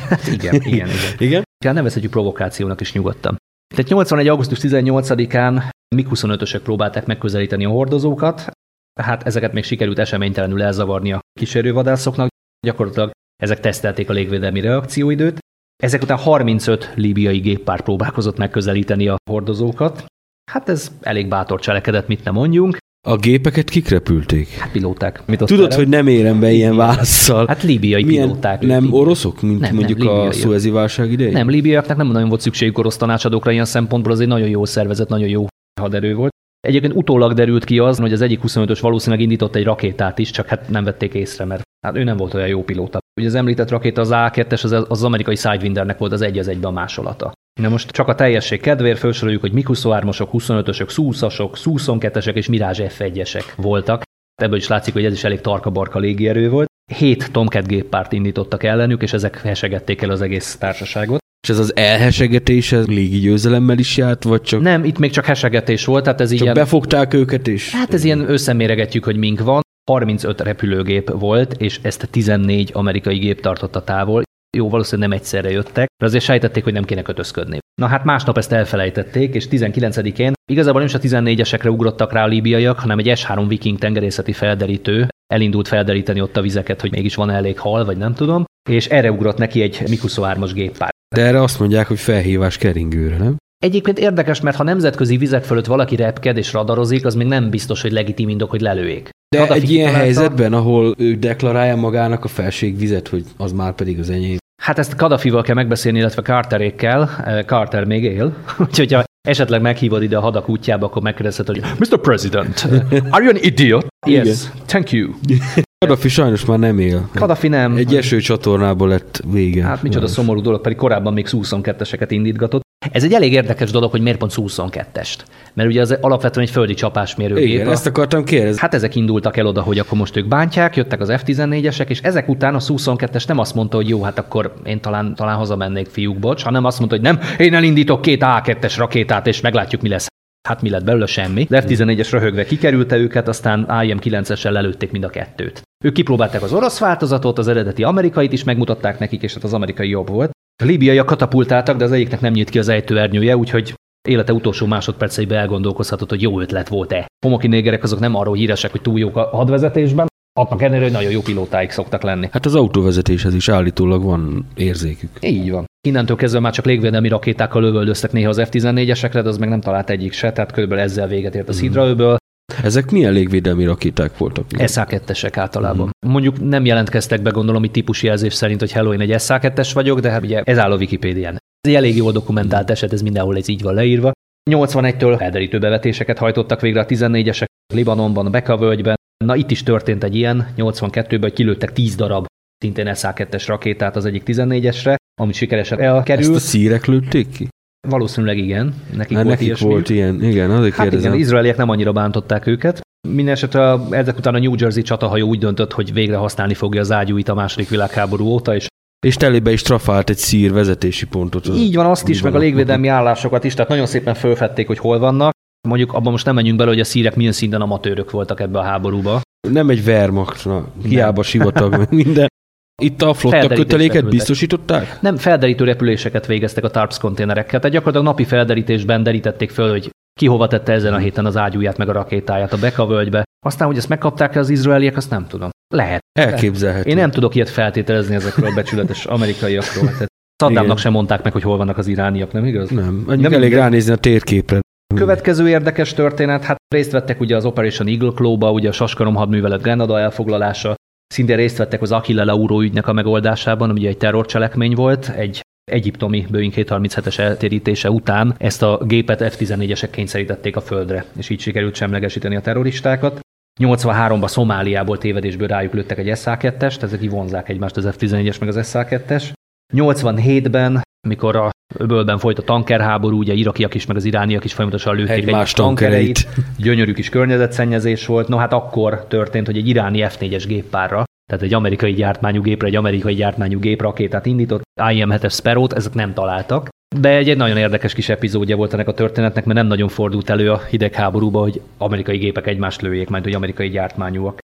Igen. Hát nevezhetjük provokációnak is nyugodtan. Tehát 81. augusztus 18-án MiG-25-ösök próbálták megközelíteni a hordozókat, hát ezeket még sikerült eseménytelenül elzavarni a kísérővadászoknak, gyakorlatilag ezek tesztelték a légvédelmi reakcióidőt. Ezek után 35 líbiai géppár próbálkozott megközelíteni a hordozókat. Hát ez elég bátor cselekedet, mit ne mondjunk. A gépeket kikrepülték? Hát pilóták. Tudod, hogy nem érem be ilyen válaszsal. Hát líbiai pilóták. Nem oroszok, mint nem, mondjuk nem, a szuezi válság idején? Nem, líbiaiaknak nem nagyon volt szükségük orosz tanácsadókra ilyen szempontból, az egy nagyon jó szervezet, nagyon jó haderő volt. Egyébként utólag derült ki az, hogy az egyik 25-ös valószínűleg indított egy rakétát is, csak hát nem vették észre, mert hát ő nem volt olyan jó pilóta. Ugye az említett rakéta, az A2-es, az amerikai Sidewindernek volt az egy az egyben a másolata. Na most csak a teljesség kedvéért felsoroljuk, hogy MiG-23-osok, 25-ösök, Su-20-asok, Su-22-esek és Mirage F1-esek voltak. Ebből is látszik, hogy ez is elég tarka-barka légierő volt. 7 Tomcat géppárt indítottak ellenük, és ezek hesegették el az egész társaságot. És ez az elhesegetés, ez légi győzelemmel is járt, vagy csak... Nem, itt még csak hesegetés volt, tehát ez csak ilyen... Csak befogták őket is? Hát ez ilyen összeméregetjük, hogy mink van. 35 repülőgép volt, és ezt 14 amerikai gép tartotta távol. Jó, valószínűleg nem egyszerre jöttek, de azért sejtették, hogy nem kéne kötözködni. Na hát másnap ezt elfelejtették, és 19-én igazából nem is a 14-esekre ugrottak rá a líbiaiak, hanem egy S3 Viking tengerészeti felderítő elindult felderíteni ott a vizeket, hogy mégis van elég hal, vagy nem tudom, és erre ugrott neki egy MiG-23-as géppár. De erre azt mondják, hogy felhívás keringőre, nem? Egyébként érdekes, mert ha nemzetközi vizek fölött valaki repked és radarozik, az még nem biztos, hogy legitim indok, hogy lelőjék. De Kadafik egy ilyen helyzetben, ahol ő deklarálja magának a felségvizet, hogy az már pedig az enyém. Hát ezt Kadhafival kell megbeszélni, illetve Carterékkel. Carter még él. Úgyhogy ha esetleg meghívod ide a hadak útjába, akkor megkérdezhet, hogy Mr. President, are you an idiot? Yes, thank you. Kadhafi sajnos már nem él. Kadhafi nem. Egy esőcsatornából lett vége. Hát micsoda szomorú dolog, pedig korábban még 22-eseket indítgatott. Ez egy elég érdekes dolog, hogy miért pont 22-est. Mert ugye az alapvetően egy földi csapásmérőgép. Igen, ezt akartam kérdezni. Hát ezek indultak el oda, hogy akkor most ők bántják, jöttek az F-14-esek, és ezek után a 22-es nem azt mondta, hogy jó, hát akkor én talán hazamennék, fiúk, bocs, hanem azt mondta, hogy nem, én elindítok 2 A2-es rakétát, és meglátjuk, mi lesz. Hát mi lett belőle? Semmi. De F-14-es röhögve kikerülte őket, aztán IM-9-essel lelőtték mind a kettőt. Ők kipróbálták az orosz változatot, az eredeti amerikait is megmutatták nekik, és hát az amerikai jobb volt. A líbiaiak katapultáltak, de az egyiknek nem nyílt ki az ejtőernyője, úgyhogy élete utolsó másodperceiben elgondolkozhatott, hogy jó ötlet volt-e. Homoki négerek azok nem arról híresek, hogy túl jók a hadvezetésben, annak ellenére, hogy nagyon jó pilótáik szoktak lenni. Hát az autóvezetéshez is állítólag van érzékük. Így van. Innentől kezdve már csak légvédelmi rakétákkal lövöldöztek néha az F-14-esekre, de az meg nem talált egyik se, tehát körülbelül ezzel véget ért a Szidraöböl. Ezek milyen légvédelmi rakéták voltak? SA2-esek általában. Mondjuk nem jelentkeztek be, gondolom, itt típusjelzés szerint, hogy hello, én egy SA2-es vagyok, de hát ugye ez áll a Wikipédián. Ez egy elég jól dokumentált eset, ez mindenhol ez így van leírva. 81-től felderítő bevetéseket hajtottak végre a 14-esek Libanonban, Beka-völgyben. Na itt is történt egy ilyen, 82-ben kilőttek 10 darab szintén SA2-es rakétát az egyik 14-esre, amit sikeresen elkerült. Ezt a szírek lőtték ki? Valószínűleg igen. Nekik volt ilyen, igen, azért hát kérdezem. Igen, izraeliek nem annyira bántották őket. Mindenesetre ezek után a New Jersey csatahajó úgy döntött, hogy végre használni fogja az ágyúit a II. Világháború óta. És telébe is trafált egy szír vezetési pontot. Így van, azt is, meg a légvédelmi állásokat is, tehát nagyon szépen fölfedték, hogy hol vannak. Mondjuk abban most nem menjünk bele, hogy a szírek milyen szinten amatőrök voltak ebbe a háborúba. Nem egy Wehrmachtnak, hiába sivatag, meg minden. Itt a flotta köteléket biztosították? Nem, felderítő repüléseket végeztek a TARPS konténerekkel, tehát gyakorlatilag napi felderítésben derítették föl, hogy ki hova tette ezen a héten az ágyúját meg a rakétáját a Beka-völgybe. Aztán, hogy ezt megkapták-e az izraeliek, azt nem tudom. Lehet. Elképzelhető. Én nem tudok ilyet feltételezni ezekről a becsületes amerikaiakról. Szaddámnak sem mondták meg, hogy hol vannak az irániak, nem igaz? Nem, nem elég ránézni a térképre. Következő érdekes történet, hát részt vettek ugye az Operation Eagle Claw-ba, ugye a Saskarom hadművelet Grenada elfoglalása. Szintén részt vettek az Aquila Lauro ügynek a megoldásában, ugye egy terrorcselekmény volt, egy egyiptomi Boeing 737-es eltérítése után ezt a gépet F-14-esek kényszerítették a földre, és így sikerült semlegesíteni a terroristákat. 83-ban Szomáliából tévedésből rájuk lőttek egy SA2-est, ezek kivonzák egymást az F-14-es meg az SA2-es. 87-ben, mikor a öbölben folyt a tankerháború, ugye irakiak is meg az irániak is folyamatosan lőtték egymás tankereit. Gyönyörű kis környezetszennyezés volt. No hát akkor történt, hogy egy iráni F4-es géppárra, tehát egy amerikai gyártmányú gépre, egy amerikai gyártmányú gép rakétát indított, IM-7-es Sparrow-t, ezek nem találtak. De egy nagyon érdekes kis epizódja volt ennek a történetnek, mert nem nagyon fordult elő a hidegháborúba, hogy amerikai gépek egymást lőjék, majd hogy amerikai gyártmányúak.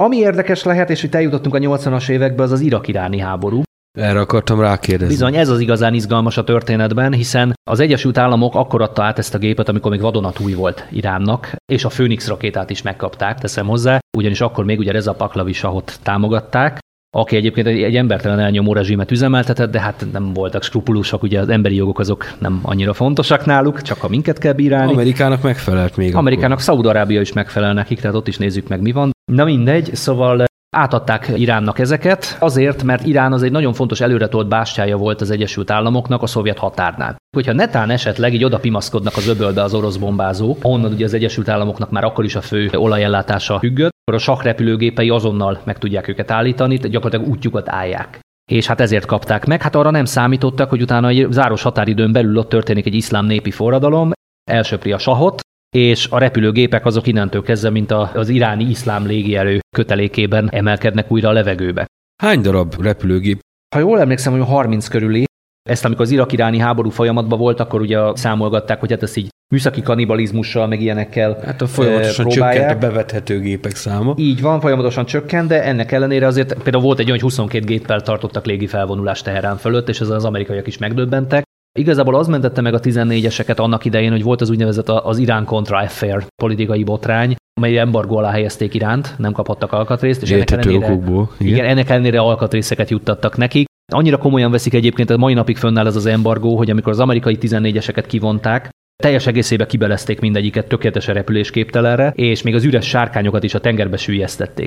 Ami érdekes lehet, és itt eljutottunk a 80-as évekbe, az az irak-iráni háború. Erre akartam rákérdezni. Bizony, ez az igazán izgalmas a történetben, hiszen az Egyesült Államok akkor adta át ezt a gépet, amikor még vadonatúj volt Iránnak, és a Phoenix rakétát is megkapták, teszem hozzá, ugyanis akkor még ugye Reza Pahlavi Sahot támogatták, aki egyébként egy embertelen elnyomó rezsimet üzemeltetett, de hát nem voltak skrupulusak, ugye az emberi jogok azok nem annyira fontosak náluk, csak ha minket kell bírálni. Amerikának megfelelt még. Amerikának, Szaúd-Arábia is megfelel nekik, tehát ott is nézzük meg, mi van. Na mindegy, szóval átadták Iránnak ezeket, azért, mert Irán az egy nagyon fontos előretolt bástyája volt az Egyesült Államoknak a szovjet határnál. Hogyha netán esetleg így oda pimaszkodnak az öbölbe az orosz bombázók, onnan ugye az Egyesült Államoknak már akkor is a fő olajellátása függött, akkor a sakrepülőgépei azonnal meg tudják őket állítani, gyakorlatilag útjukat állják. És hát ezért kapták meg, hát arra nem számítottak, hogy utána egy záros határidőn belül ott történik egy iszlám népi forradalom, elsöpri a sahot, és a repülőgépek azok innentől kezdve, mint az iráni iszlám légierő kötelékében emelkednek újra a levegőbe. Hány darab repülőgép? Ha jól emlékszem, hogy 30 körüli. Ezt amikor az irak-iráni háború folyamatban volt, akkor ugye számolgatták, hogy hát ezt így műszaki kanibalizmussal, meg ilyenekkel hát a folyamatosan csökkent a bevethető gépek száma. Így van, folyamatosan csökkent, de ennek ellenére azért például volt egy olyan, hogy 22 géppel tartottak légi felvonulást Teherán fölött, és az amerikaiak is megdöbbentek. Igazából az mentette meg a 14-eseket annak idején, hogy volt az úgynevezett az Irán kontra affair politikai botrány, amely embargó alá helyezték Iránt, nem kaphattak alkatrészt, és ennek ellenére alkatrészeket juttattak nekik. Annyira komolyan veszik egyébként, a mai napig fönnáll ez az embargó, hogy amikor az amerikai 14-eseket kivonták, teljes egészében kibelezték mindegyiket tökéletesen repülésképtelenre, és még az üres sárkányokat is a tengerbe süllyesztették.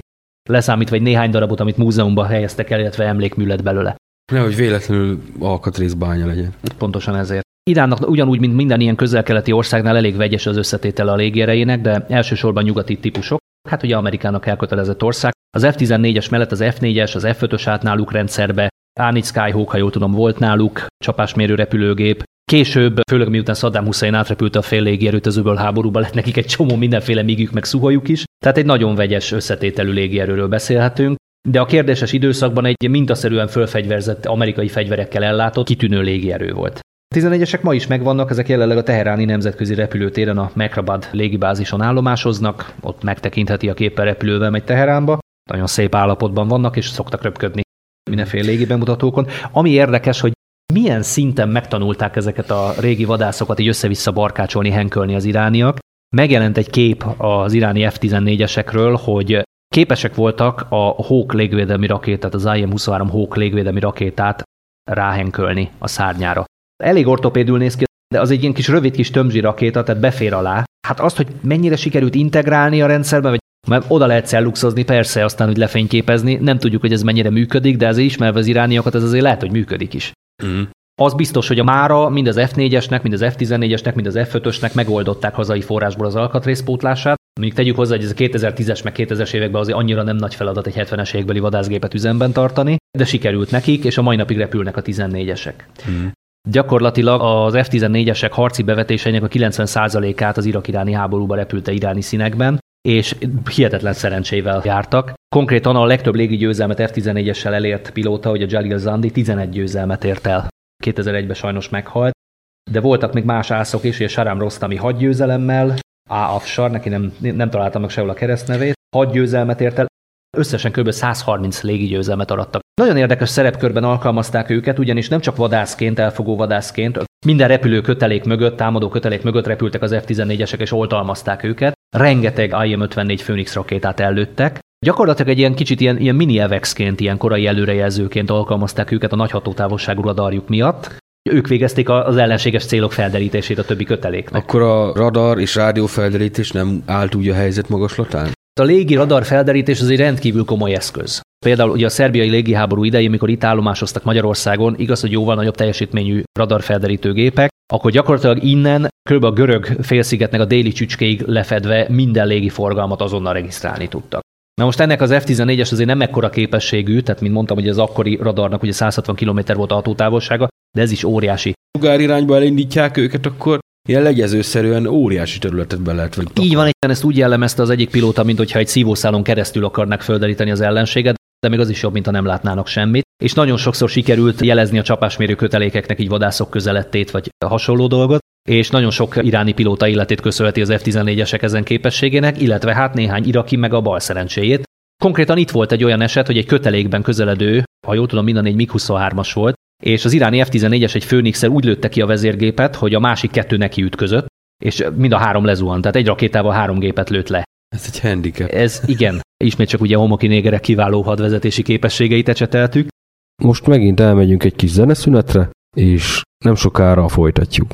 Leszámítva egy néhány darabot, amit múzeumban helyeztek el, illetve emlékműlet belőle. Nehogy véletlenül alkatrészbánya legyen. Pontosan ezért. Iránnak ugyanúgy, mint minden ilyen közel-keleti országnál elég vegyes az összetétele a légierejének, de elsősorban nyugati típusok. Hát ugye Amerikának elkötelezett ország. Az F-14-es mellett az F-4-es, az F-5-ös állt náluk rendszerbe, A-4 Skyhawk, ha jól tudom, volt náluk, csapásmérő repülőgép. Később, főleg miután Saddam Hussein átrepülte a fél légierőt az öbölháborúba, lett nekik egy csomó mindenféle migük meg szuhajuk is. Tehát egy nagyon vegyes összetételű légierőről beszélhetünk. De a kérdéses időszakban egy mintaszerűen fölfegyverzett amerikai fegyverekkel ellátott kitűnő légierő volt. A 14-esek ma is megvannak, ezek jelenleg a teheráni nemzetközi repülőtéren a Mehrabad légibázison állomásoznak, ott megtekintheti a képpel repülővel megy Teheránba, nagyon szép állapotban vannak és szoktak röpködni mindenféle légi bemutatókon. Ami érdekes, hogy milyen szinten megtanulták ezeket a régi vadászokat így össze-vissza barkácsolni, henkölni az irániak. Megjelent egy kép az iráni F-14-esekről, hogy képesek voltak a Hawk légvédelmi rakétát, az IM-23 Hawk légvédelmi rakétát ráhenkölni a szárnyára. Elég ortopédül néz ki, de az egy ilyen kis rövid kis tömzsi rakéta, tehát befér alá. Hát azt, hogy mennyire sikerült integrálni a rendszerbe, vagy mert oda lehet celluxozni, persze, aztán úgy lefényképezni, nem tudjuk, hogy ez mennyire működik, de azért ismerve az irániakat, ez azért lehet, hogy működik is. Mm. Az biztos, hogy a mára mind az F4-esnek, mind az F14-esnek, mind az F5-ösnek megoldották hazai forrásból az alkatrészpótlását. Mondjuk tegyük hozzá, hogy ez a 2010-es meg 2000-es években azért annyira nem nagy feladat egy 70-es évekbeli vadászgépet üzemben tartani, de sikerült nekik, és a mai napig repülnek a 14-esek. Mm. Gyakorlatilag az F-14-esek harci bevetéseinek a 90%-át az irak-iráni háborúba repülte iráni színekben, és hihetetlen szerencsével jártak. Konkrétan a legtöbb légi győzelmet F-14-essel elért pilóta, hogy a Jalil Zandi 11 győzelmet ért el. 2001-ben sajnos meghalt, de voltak még más ászok is, és Sharam Rostami 6 győzelemmel, A. Afshar, neki nem találtam meg sehol a keresztnevét, 6 győzelmet ért el, összesen kb. 130 légi győzelmet arattak. Nagyon érdekes szerepkörben alkalmazták őket, ugyanis nem csak vadászként, elfogó vadászként, minden repülő kötelék mögött, támadó kötelék mögött repültek az F-14-esek, és oltalmazták őket. Rengeteg IM-54 Phoenix rakétát ellőttek. Gyakorlatilag egy ilyen kicsit ilyen mini evexként, ilyen korai előrejelzőként alkalmazták őket a nagy hatótávolságú radarjuk miatt. Ők végezték az ellenséges célok felderítését a többi köteléknek. Akkor a radar és rádiófelderítés nem állt úgy a helyzet magaslatán? A légi radar felderítés az egy rendkívül komoly eszköz. Például ugye a szerbiai légiháború idején, mikor itt állomásoztak Magyarországon, igaz, hogy jóval nagyobb teljesítményű radarfelderítő gépek, akkor gyakorlatilag innen kb. A görög félszigetnek a déli csücskéig lefedve minden légi forgalmat azonnal regisztrálni tudtak. Na most ennek az F-14-es azért nem ekkora képességű, tehát mint mondtam, hogy az akkori radarnak ugye 160 km volt a hatótávolsága, de ez is óriási. Sugár irányba elindítják őket, akkor ilyen legyezőszerűen óriási területet be lehet venni. Így van, egyébként ezt úgy jellemezte az egyik pilóta, mintha egy szívószálon keresztül akarnák földeríteni az ellenséget, de még az is jobb, mintha nem látnának semmit. És nagyon sokszor sikerült jelezni a csapásmérő kötelékeknek így vadászok közelettét vagy hasonló dolgot, és nagyon sok iráni pilóta életét köszönheti az F-14-esek ezen képességének, illetve hát néhány iraki meg a bal szerencséjét. Konkrétan itt volt egy olyan eset, hogy egy kötelékben közeledő, ha jól tudom, minden egy MiG-23-as volt, és az iráni F-14-es egy Phoenix-szel úgy lőtte ki a vezérgépet, hogy a másik kettő neki ütközött, és mind a három lezuhant, tehát egy rakétával három gépet lőtt le. Ez egy handicap. Ez igen. Ismét csak ugye a homoki négerek kiváló hadvezetési képességeit ecseteltük. Most megint elmegyünk egy kis zeneszünetre, és nem sokára folytatjuk.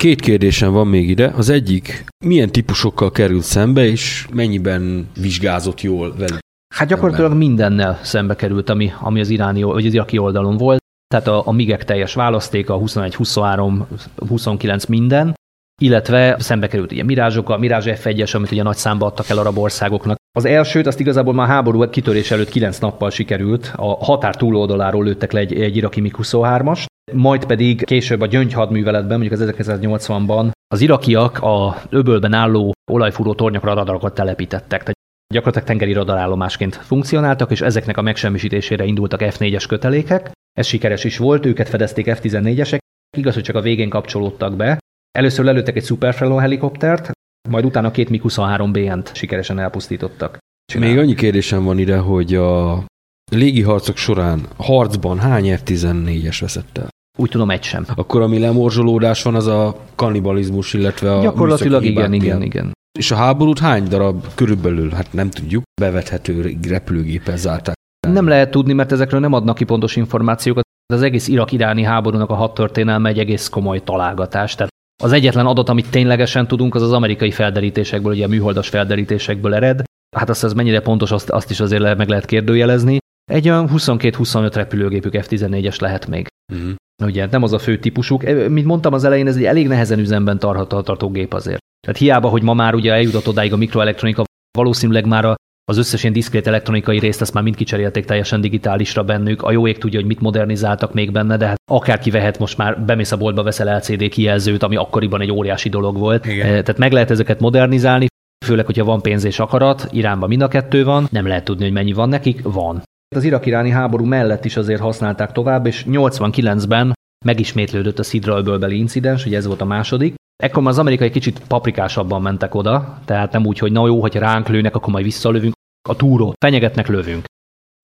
Két kérdésem van még ide. Az egyik, milyen típusokkal került szembe, és mennyiben vizsgázott jól velük? Hát gyakorlatilag mindennel szembe került, ami az iráni, vagy az iraki oldalon volt. Tehát a migek teljes választéka, 21, 23, 29 minden, illetve szembe került ugye mirázsokkal, Mirázs F1-es, amit ugye nagy számba adtak el arab országoknak. Az elsőt, azt igazából már háború kitörés előtt 9 nappal sikerült, a határ túloldaláról lőttek le egy iraki MiG-23-ast, majd pedig később a gyöngyhadműveletben, mondjuk az 1980-ban az irakiak a öbölben álló olajfúró tornyokra radarakat telepítettek. Tehát gyakorlatilag tengeri radarállomásként funkcionáltak, és ezeknek a megsemmisítésére indultak F4-es kötelékek. Ez sikeres is volt, őket fedezték F-14-esek, igaz, hogy csak a végén kapcsolódtak be. Először lelőttek egy Super Fellow helikoptert, majd utána két MiG-23BN-t sikeresen elpusztítottak. Még annyi kérdésem van ide, hogy a légiharcok során harcban hány F-14-es veszett el? Úgy tudom, egy sem. Akkor ami lemorzsolódás van, az a kannibalizmus, illetve a gyakorlatilag igen. És a háborút hány darab körülbelül, hát nem tudjuk, bevethető repülőgéppel zárták? Nem lehet tudni, mert ezekről nem adnak ki pontos információkat. Az egész irak-iráni háborúnak a hadtörténelme egy egész komoly találgatás. Tehát az egyetlen adat, amit ténylegesen tudunk, az az amerikai felderítésekből, ugye a műholdas felderítésekből ered. Hát azt, az mennyire pontos, azt is azért meg lehet kérdőjelezni. Egy olyan 22-25 repülőgépük F-14-es lehet még. Mm. Ugye nem az a fő típusuk. Mint mondtam az elején, ez egy elég nehezen üzemben tartható gép azért. Tehát hiába, hogy ma már ugye eljutott odáig a mikroelektronika, valószínűleg már az összes ilyen diszkrét elektronikai részt ezt már mind kicserélték teljesen digitálisra bennük. A jó ég tudja, hogy mit modernizáltak még benne, de hát akárki vehet most már, bemész a boltba, veszel LCD kijelzőt, ami akkoriban egy óriási dolog volt. Igen. Tehát meg lehet ezeket modernizálni, főleg, hogyha van pénz és akarat, Iránban mind a kettő van, nem lehet tudni, hogy mennyi van nekik, van. Az irak-iráni háború mellett is azért használták tovább, és 89-ben megismétlődött a Szidra-öbölbeli incidens, hogy ez volt a második. Ekkor már az amerikai kicsit paprikásabban mentek oda, tehát nem úgy, hogy na jó, hogyha ránk lőnek, akkor majd visszalövünk, a túró, fenyegetnek, lövünk.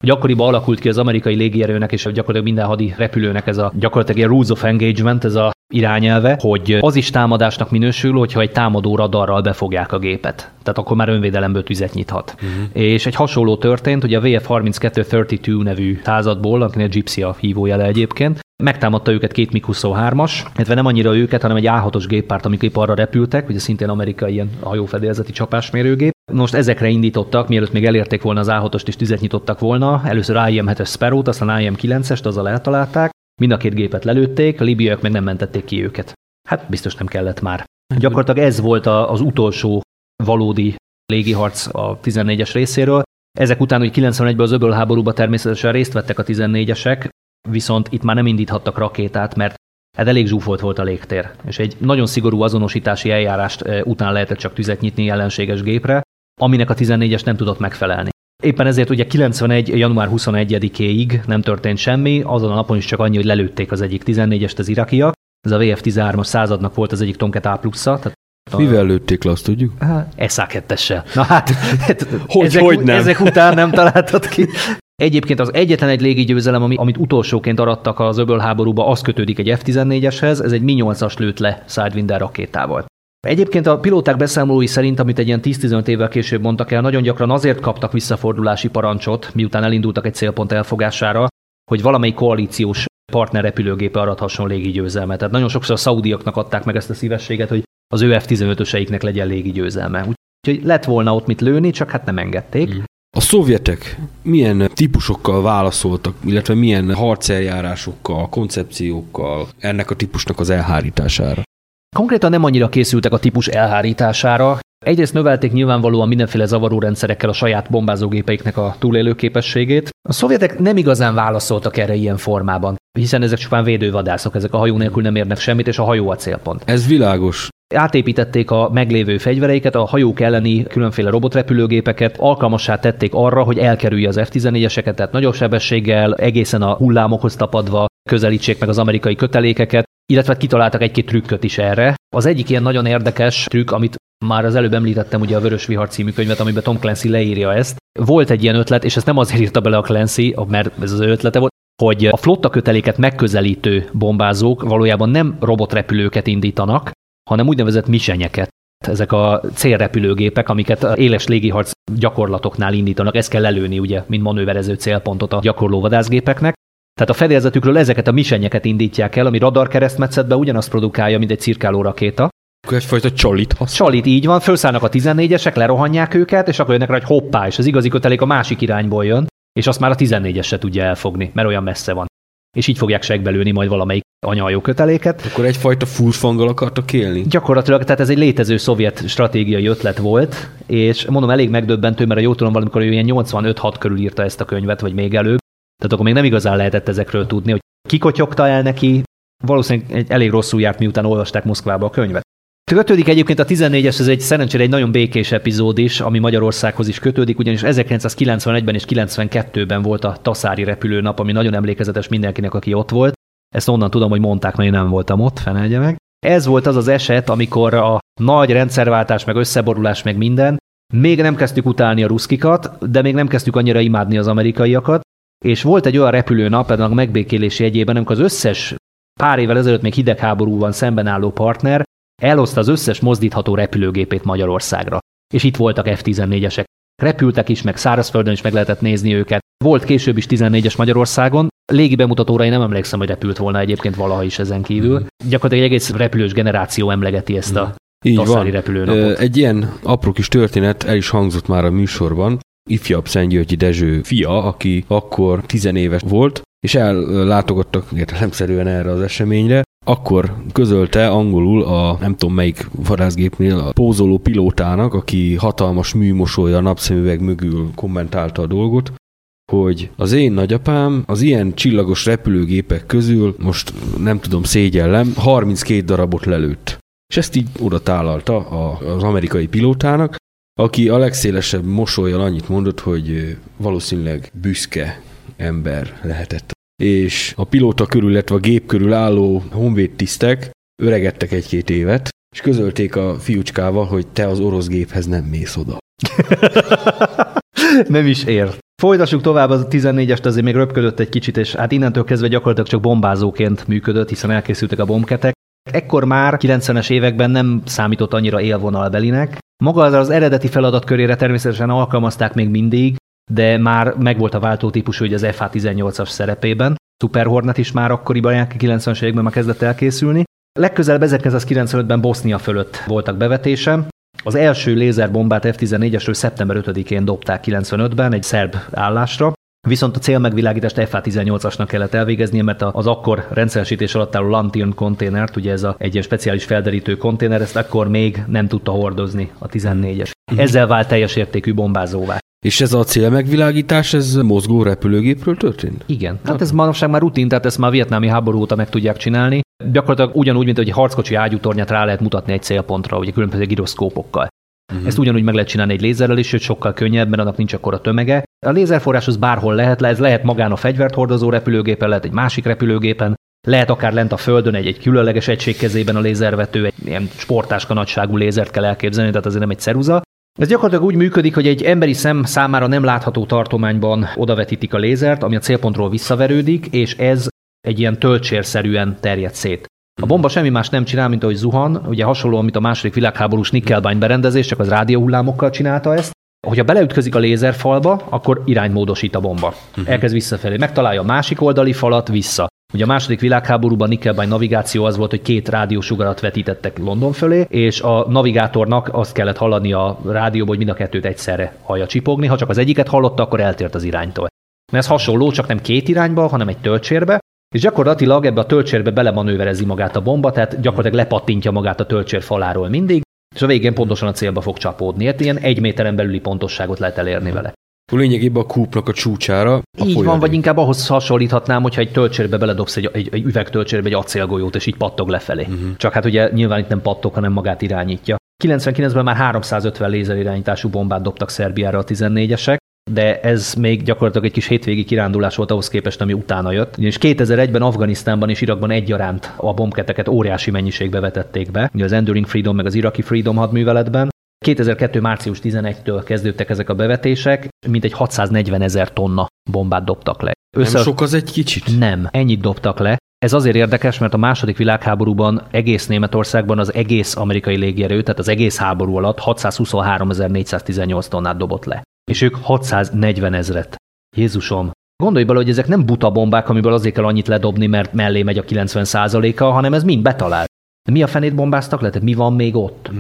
Akkoriban alakult ki az amerikai légierőnek és gyakorlatilag minden hadi repülőnek ez a gyakorlatilag ilyen rules of engagement, ez a irányelve, hogy az is támadásnak minősül, hogyha egy támadó radarral befogják a gépet. Tehát akkor már önvédelemből tüzet nyithat. Uh-huh. És egy hasonló történt, hogy a VF-3232 nevű századból, akinek Gypsy a hívójele egyébként, megtámadta őket két MiG-23-as, illetve nem annyira őket, hanem egy A6-os géppárt, amik épp arra repültek, ugye szintén amerikai ilyen hajófedélzeti csapásmérőgép. Most ezekre indítottak, mielőtt még elérték volna az A6-ost és tüzet nyitottak volna, először IM-7-es Sparrow-t, aztán IM-9-est, azzal eltalálták, mind a két gépet lelőtték, a libiaiak meg nem mentették ki őket. Hát biztos nem kellett már. Gyakorlatilag ez volt az utolsó valódi légiharc a 14-es részéről. Ezek után, hogy 91-ben az öbölháborúba természetesen részt vettek a 14-esek, viszont itt már nem indíthattak rakétát, mert hát elég zsúfolt volt a légtér, és egy nagyon szigorú azonosítási eljárást után lehetett csak tüzet nyitni ellenséges gépre, aminek a 14-es nem tudott megfelelni. Éppen ezért ugye 91. január 21-éig nem történt semmi, azon a napon is csak annyi, hogy lelőtték az egyik 14-est az irakiak, ez a VF-13-as századnak volt az egyik Tomcat A plusza. Mivel lőtték le, azt tudjuk? SA-2-essel. Na hát, ezek után nem találtad ki. Egyébként az egyetlen egy légigyőzelem, amit utolsóként arattak az öbölháborúba, az kötődik egy F-14-eshez, ez egy Mi-8-as lőtt le Sidewinder rakétával. Egyébként a pilóták beszámolói szerint, amit egy ilyen 10-15 évvel később mondtak el, nagyon gyakran azért kaptak visszafordulási parancsot, miután elindultak egy célpont elfogására, hogy valamelyik koalíciós partner repülőgépe arathasson légigyőzelmet. Tehát nagyon sokszor a szaudiaknak adták meg ezt a szívességet, hogy az ő F-15-öseiknek legyen légigyőzelme. Úgyhogy lett volna ott mit lőni, csak hát nem engedték. A szovjetek milyen típusokkal válaszoltak, illetve milyen harceljárásokkal, koncepciókkal ennek a típusnak az elhárítására? Konkrétan nem annyira készültek a típus elhárítására. Egyrészt növelték nyilvánvalóan mindenféle zavarórendszerekkel a saját bombázógépeiknek a túlélő képességét. A szovjetek nem igazán válaszoltak erre ilyen formában, hiszen ezek csupán védővadászok, ezek a hajó nélkül nem érnek semmit, és a hajó a célpont. Ez világos. Átépítették a meglévő fegyvereiket, a hajók elleni különféle robotrepülőgépeket, alkalmassá tették arra, hogy elkerülje az F-14-eseket, tehát nagyobb sebességgel, egészen a hullámokhoz tapadva közelítsék meg az amerikai kötelékeket, illetve kitaláltak egy-két trükköt is erre. Az egyik ilyen nagyon érdekes trükk, amit már az előbb említettem, ugye a Vörös Vihar című könyvet, amiben Tom Clancy leírja ezt. Volt egy ilyen ötlet, és ezt nem azért írta bele a Clancy, mert ez az ötlete volt, hogy a flotta köteléket megközelítő bombázók valójában nem robotrepülőket indítanak, hanem úgynevezett misenyeket. Ezek a célrepülőgépek, amiket éles légiharc gyakorlatoknál indítanak, ezt kell lelőni, ugye, mint manőverező célpontot a gyakorló vadászgépeknek. Tehát a fedélzetükről ezeket a misenyeket indítják el, ami radar keresztmetszetben ugyanazt produkálja, mint egy cirkáló rakéta. Akkor egyfajta csalit használ. Csalit, így van, felszállnak a 14-esek, lerohanják őket, és akkor jönnek rá, hogy hoppá, és az igazi kötelék a másik irányból jön, és azt már a 14-es se tudja elfogni, mert olyan messze van. És így fogják segbelőni majd valamelyik anyahajó köteléket. Akkor egyfajta fullfanggal akartak élni? Gyakorlatilag, tehát ez egy létező szovjet stratégiai ötlet volt, és mondom, elég megdöbbentő, mert a jó tudom, valamikor olyan 85-6 körül írta ezt a könyvet, vagy még előbb. Tehát akkor még nem igazán lehetett ezekről tudni, hogy kikotyogta el neki. Valószínűleg elég rosszul járt, miután olvasták Moszkvába a könyvet. Kötődik egyébként a 14-es, ez egy szerencsére egy nagyon békés epizód is, ami Magyarországhoz is kötődik, ugyanis 1991-ben és 92-ben volt a taszári repülőnap, ami nagyon emlékezetes mindenkinek, aki ott volt. Ezt onnan tudom, hogy mondták, mert én nem voltam ott, fenelje meg. Ez volt az az eset, amikor a nagy rendszerváltás, meg összeborulás, meg minden, még nem kezdtük utálni a ruszkikat, de még nem kezdtük annyira imádni az amerikaiakat, és volt egy olyan repülőnap ennek a megbékélési jegyében, amikor az összes pár évvel ezelőtt még hidegháborúban szemben álló partner eloszta az összes mozdítható repülőgépét Magyarországra. És itt voltak F-14-esek. Repültek is, meg szárazföldön is meg lehetett nézni őket. Volt később is 14-es Magyarországon. Légi bemutatóra én nem emlékszem, hogy repült volna egyébként valaha is ezen kívül. Gyakorlatilag egy egész repülős generáció emlegeti ezt a taszári repülőnapot. Egy ilyen apró kis történet el is hangzott már a műsorban. Ifjabb Szentgyörgyi Dezső fia, aki akkor 10 éves volt, és ellátogattak értelemszerűen erre az eseményre, akkor közölte angolul a nem tudom melyik vadászgépnél a pózoló pilótának, aki hatalmas műmosolya a napszemüveg mögül kommentálta a dolgot, hogy az én nagyapám az ilyen csillagos repülőgépek közül, most nem tudom, szégyellem, 32 darabot lelőtt. És ezt így oda tálalta az amerikai pilótának, aki a legszélesebb mosollyal annyit mondott, hogy valószínűleg büszke ember lehetett. És a pilóta körül, illetve a gép körül álló honvédtisztek öregedtek 1-2 évet, és közölték a fiúcskával, hogy te az orosz géphez nem mész oda. Nem is ér. Folytassuk tovább, az 14-est azért még röpködött egy kicsit, és hát innentől kezdve gyakorlatilag csak bombázóként működött, hiszen elkészültek a bombketek. Ekkor már 90-es években nem számított annyira élvonalbelinek. Maga az eredeti feladatkörére természetesen alkalmazták még mindig, de már megvolt a váltótípus, hogy az FH-18-as szerepében. Super Hornet is már akkoriban, 90-es években már kezdett elkészülni. Legközelebb 1995-ben Bosznia fölött voltak bevetésen. Az első lézerbombát F-14-esről szeptember 5-én dobták 95-ben egy szerb állásra, viszont a célmegvilágítást FH-18-asnak kellett elvégeznie, mert az akkor rendszeresítés alatt álló Lantern konténert, ugye ez egy speciális felderítő konténer, ezt akkor még nem tudta hordozni a 14-es. Ezzel vált teljes értékű bombázóvá. És ez a célmegvilágítás, ez mozgó repülőgépről történt? Igen. Hát ez manapság már rutin, tehát ezt már a vietnámi háború óta meg tudják csinálni. Gyakorlatilag ugyanúgy, mint egy harckocsi ágyútornyát rá lehet mutatni egy célpontra, ugye különböző giroszkópokkal. Ezt ugyanúgy meg lehet csinálni egy lézerrel is, sőt sokkal könnyebb, mert annak nincs akkora tömege. A lézerforrás az bárhol lehet, ez lehet magán a fegyvert hordozó repülőgépen, lehet egy másik repülőgépen, lehet akár lent a földön egy különleges egység kezében a lézervető, egy ilyen sportáska nagyságú lézert kell elképzelni, tehát azért nem egy ceruza. Ez gyakorlatilag úgy működik, hogy egy emberi szem számára nem látható tartományban odavetítik a lézert, ami a célpontról visszaverődik, és ez egy ilyen töltsérszerűen terjed szét. A bomba semmi más nem csinál, mint ahogy zuhan, ugye hasonlóan, mint a második világháborús Nickelbine berendezés, csak az rádióhullámokkal csinálta ezt. Hogyha beleütközik a lézerfalba, akkor irányt módosít a bomba. Elkezd visszafelé, megtalálja a másik oldali falat, vissza. Ugye a második világháborúban Nickelbine navigáció az volt, hogy 2 rádiósugarat vetítettek London fölé, és a navigátornak azt kellett hallani a rádióban, hogy mind a kettőt egyszerre hallja csipogni, ha csak az egyiket hallotta, akkor eltért az iránytól. Ez hasonló, csak nem 2 irányba, hanem egy töltsérbe, és gyakorlatilag ebbe a töltsérbe belemanőverezi magát a bomba, tehát gyakorlatilag lepattintja magát a töltsér faláról mindig, és a végén pontosan a célba fog csapódni. Hát ilyen 1 méteren belüli pontosságot lehet elérni vele. Lényegében a kúpnak a csúcsára. Így van, vagy inkább ahhoz hasonlíthatnám, hogyha egy töltsérbe beledobsz egy üvegtöltsérbe egy acélgolyót, és így pattog lefelé. Csak hát ugye nyilván itt nem pattog, hanem magát irányítja. 99-ben már 350 lézerirányítású bombát dobtak Szerbiára a 14-esek, de ez még gyakorlatilag egy kis hétvégi kirándulás volt ahhoz képest, ami utána jött. És 2001-ben Afganisztánban és Irakban egyaránt a bombketeket óriási mennyiségbe vetették be, ugye az Enduring Freedom meg az Iraqi Freedom hadműveletben. 2002. március 11-től kezdődtek ezek a bevetések, mintegy 640 000 tonna bombát dobtak le. Nem sok az egy kicsit? Nem, ennyit dobtak le. Ez azért érdekes, mert a második világháborúban egész Németországban az egész amerikai légierő, tehát az egész háború alatt 623 418 tonnát dobott le. És ők 640 000-et. Jézusom! Gondolj bele, hogy ezek nem buta bombák, amiből azért kell annyit ledobni, mert mellé megy a 90%-a, hanem ez mind betalált. De mi a fenét bombáztak le? Tehát mi van még ott?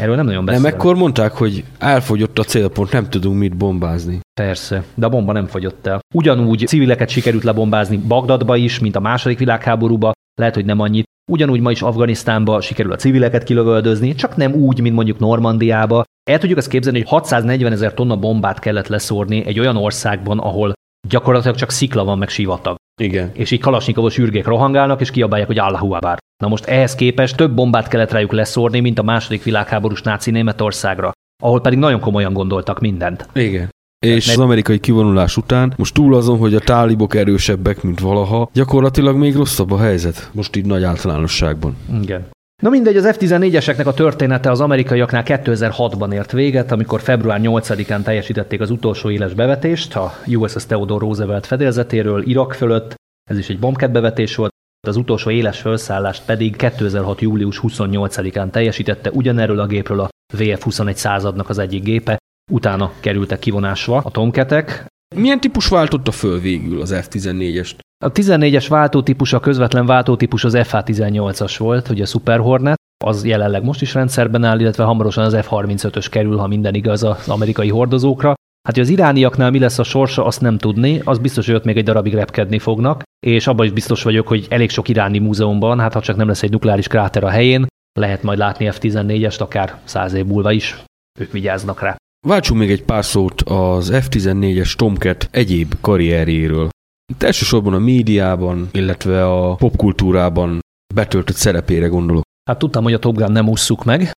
Erről nem nagyon beszélek. Nem, ekkor mondták, hogy elfogyott a célpont, nem tudunk mit bombázni. Persze, de a bomba nem fogyott el. Ugyanúgy civileket sikerült lebombázni Bagdadba is, mint a második világháborúba, lehet, hogy nem annyit. Ugyanúgy ma is Afganisztánba sikerül a civileket kilövöldözni, csak nem úgy, mint mondjuk Normandiába. El tudjuk ezt képzelni, hogy 640 000 tonna bombát kellett leszórni egy olyan országban, ahol gyakorlatilag csak szikla van meg sivatag. Igen. És így kalasnyikovos ürgék rohangálnak, és kiabálják, hogy Allahu Akbar. Na most ehhez képest több bombát kellett rájuk leszórni, mint a II. Világháborús náci Németországra, ahol pedig nagyon komolyan gondoltak mindent. Igen. És az amerikai kivonulás után, most túl azon, hogy a tálibok erősebbek, mint valaha, gyakorlatilag még rosszabb a helyzet, most így nagy általánosságban. Igen. Na mindegy, az F-14-eseknek a története az amerikaiaknál 2006-ban ért véget, amikor február 8-án teljesítették az utolsó éles bevetést a USS Theodore Roosevelt fedélzetéről Irak fölött, ez is egy bombketbevetés volt, az utolsó éles felszállást pedig 2006. július 28-án teljesítette ugyanerről a gépről a VF-21 századnak az egyik gépe, utána kerültek kivonásra a Tomcatek. Milyen típus váltotta föl végül az F-14-est? A 14-es váltótípus, a közvetlen váltótípus az FH-18-as volt, ugye a Super Hornet, az jelenleg most is rendszerben áll, illetve hamarosan az F-35-ös kerül, ha minden igaz az amerikai hordozókra. Hát, hogy az irániaknál mi lesz a sorsa, azt nem tudni, az biztos, hogy ott még egy darabig repkedni fognak, és abban is biztos vagyok, hogy elég sok iráni múzeumban, hát ha csak nem lesz egy nukleáris kráter a helyén, lehet majd látni F-14-est akár 100 év múlva is, ők vigyáznak rá. Váltsunk még egy pár szót az F-14-es Tomcat egyéb karrierjéről. Itt elsősorban a médiában, illetve a popkultúrában betöltött szerepére gondolok. Hát tudtam, hogy a Top Gun nem ússzuk meg.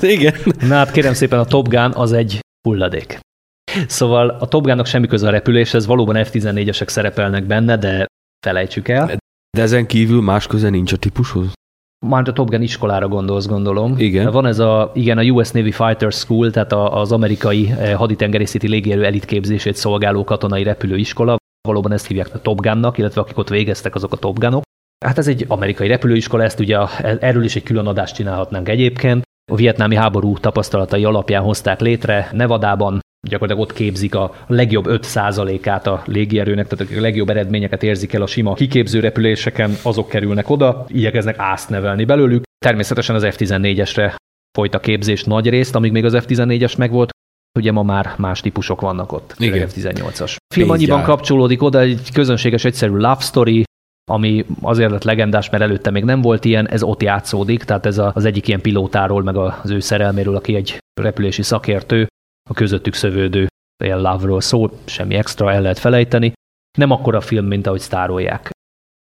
Igen. Na hát kérem szépen, a Top Gun az egy hulladék. Szóval a Top Gunnak semmi köze a repüléshez, valóban F-14-esek szerepelnek benne, de felejtsük el. De ezen kívül más köze nincs a típushoz? Már a Top Gun iskolára gondolsz, gondolom. Igen. Van ez a US Navy Fighter School, tehát az amerikai haditengerészeti légierő elitképzését szolgáló katonai repülőiskola. Valóban ezt hívják a Top Gunnak, illetve akik ott végeztek, azok a Top Gunok. Hát ez egy amerikai repülőiskola, ezt ugye erről is egy külön adást csinálhatnánk egyébként. A vietnámi háború tapasztalatai alapján hozták létre Nevadában, gyakorlatilag ott képzik a legjobb 5%-át a légierőnek, tehát akik a legjobb eredményeket érzik el a sima kiképző repüléseken, azok kerülnek oda, igyekeznek ászt nevelni belőlük. Természetesen az F-14-esre folyt a képzés nagy részt, amíg még az F-14-es megvolt, ugye ma már más típusok vannak ott, főleg F-18-as. A film annyiban kapcsolódik oda, egy közönséges, egyszerű love story, ami azért lett legendás, mert előtte még nem volt ilyen, ez ott játszódik, tehát ez az egyik ilyen pilótáról, meg az ő szerelméről, aki egy repülési szakértő, a közöttük szövődő ilyen love-ról szól, semmi extra, el lehet felejteni. Nem akkora film, mint ahogy sztárolják.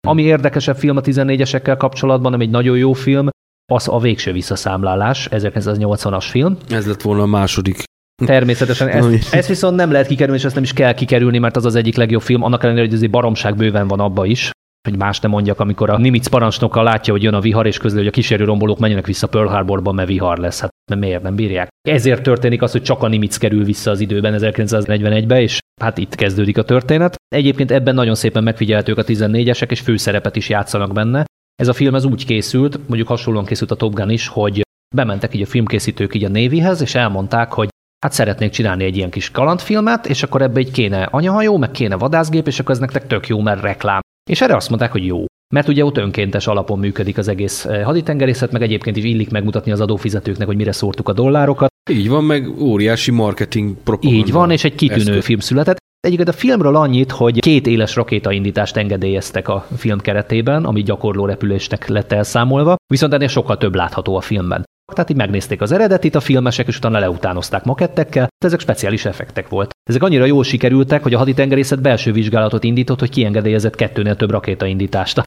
Ami érdekesebb film a 14-esekkel kapcsolatban, ami egy nagyon jó film, az a Végső visszaszámlálás, 1980-as film. Ez lett volna a második. Természetesen. Ezt viszont nem lehet kikerülni, és ezt nem is kell kikerülni, mert az az egyik legjobb film, annak ellenére, hogy azért baromság bőven van abba is, hogy más nem mondjak, amikor a Nimitz parancsnoka látja, hogy jön a vihar, és közül, hogy a kísérőrombolók menjenek vissza Pearl Harborba, mert vihar lesz. Hát miért nem bírják? Ezért történik az, hogy csak a Nimitz kerül vissza az időben 1941-be, és hát itt kezdődik a történet. Egyébként ebben nagyon szépen megfigyelhetők a 14-esek, és főszerepet is játszanak benne. Ez a film ez úgy készült, mondjuk hasonlóan készült a Top Gun is, hogy bementek így a filmkészítők így a Navyhez, és elmondták, hogy hát szeretnék csinálni egy ilyen kis kalandfilmet, és akkor ebbe így kéne anyahajó, meg kéne vadászgép, és akkor ez nektek tök jó, mert reklám. És erre azt mondták, hogy jó. Mert ugye ott önkéntes alapon működik az egész haditengerészet, meg egyébként is illik megmutatni az adófizetőknek, hogy mire szórtuk a dollárokat. Így van, meg óriási marketing propaganda. Így van, és egy kitűnő film született. Egyébként a filmről annyit, hogy 2 éles rakétaindítást engedélyeztek a film keretében, ami gyakorló repülésnek lett elszámolva, viszont ennél sokkal több látható a filmben. Tehát így megnézték az eredetit a filmesek, és utána leutánozták makettekkel, de ezek speciális effektek volt. Ezek annyira jól sikerültek, hogy a haditengerészet belső vizsgálatot indított, hogy kiengedélyezett 2-nél több rakétaindítást.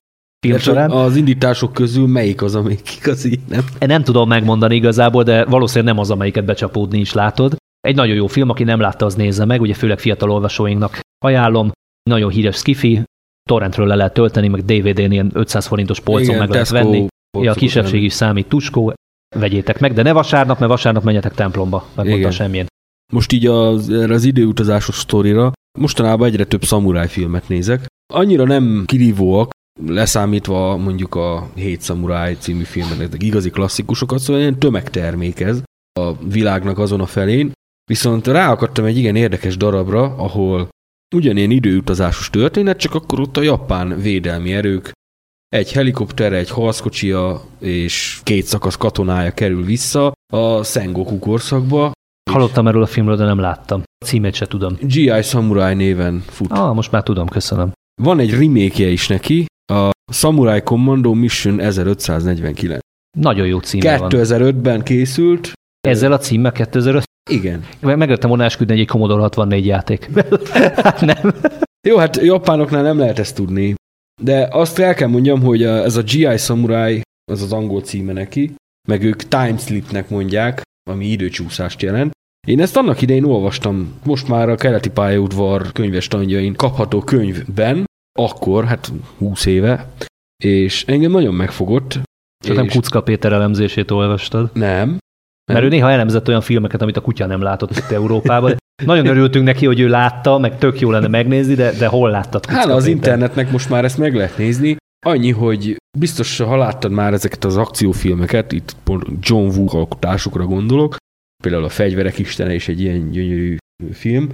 Az indítások közül melyik az, amelyik igazi? Nem tudom megmondani igazából, de valószínűleg nem az, amelyiket becsapódni is látod. Egy nagyon jó film, aki nem látta, az nézze meg, ugye főleg fiatal olvasóinknak ajánlom. Nagyon híres sci-fi, torrentről le lehet tölteni, meg DVD-n ilyen 500 forintos polcon meg lehet venni. Ja, a kisebbség is számít, Tuskó. Vegyétek meg, de ne vasárnap, mert vasárnap menjetek templomba, megmondta semmilyen. Most így az időutazásos sztorira mostanában egyre több szamuráj filmet nézek. Annyira nem kirívóak, leszámítva mondjuk a 7 szamuráj című filmet, ezek igazi klasszikusokat, szóval ilyen tömegtermék ez a világnak azon a felén. Viszont ráakadtam egy igen érdekes darabra, ahol ugyanilyen időutazásos történet, csak akkor ott a japán védelmi erők, egy helikopter, egy harckocsia és 2 szakasz katonája kerül vissza a Sengoku korszakba. Hallottam erről a filmről, de nem láttam. A címét se tudom. G.I. Samurai néven fut. Most már tudom, köszönöm. Van egy remake-je is neki, a Samurai Commando Mission 1549. Nagyon jó címe van. 2005-ben készült. Ezzel a címmel 2005? Igen. Meglettem volna esküdni egy Commodore 64 játék. Hát nem. Jó, hát japánoknál nem lehet ezt tudni. De azt el kell mondjam, hogy ez a G.I. Samurai, az az angol címe neki, meg ők timeslipnek mondják, ami időcsúszást jelent. Én ezt annak idején olvastam, most már a Keleti pályaudvar könyvestandjain kapható könyvben, akkor, hát 20 éve, és engem nagyon megfogott. Szerintem és... Kucka Péter elemzését olvastad. Nem. Mert ő néha elemzett olyan filmeket, amit a kutya nem látott itt Európában. Nagyon örültünk neki, hogy ő látta, meg tök jó lenne megnézni, de hol láttad Kucka Péter? Az internetnek most már ezt meg lehet nézni. Annyi, hogy biztos, ha láttad már ezeket az akciófilmeket, itt John Woo alkotásokra gondolok, például a Fegyverek istene is egy ilyen gyönyörű film,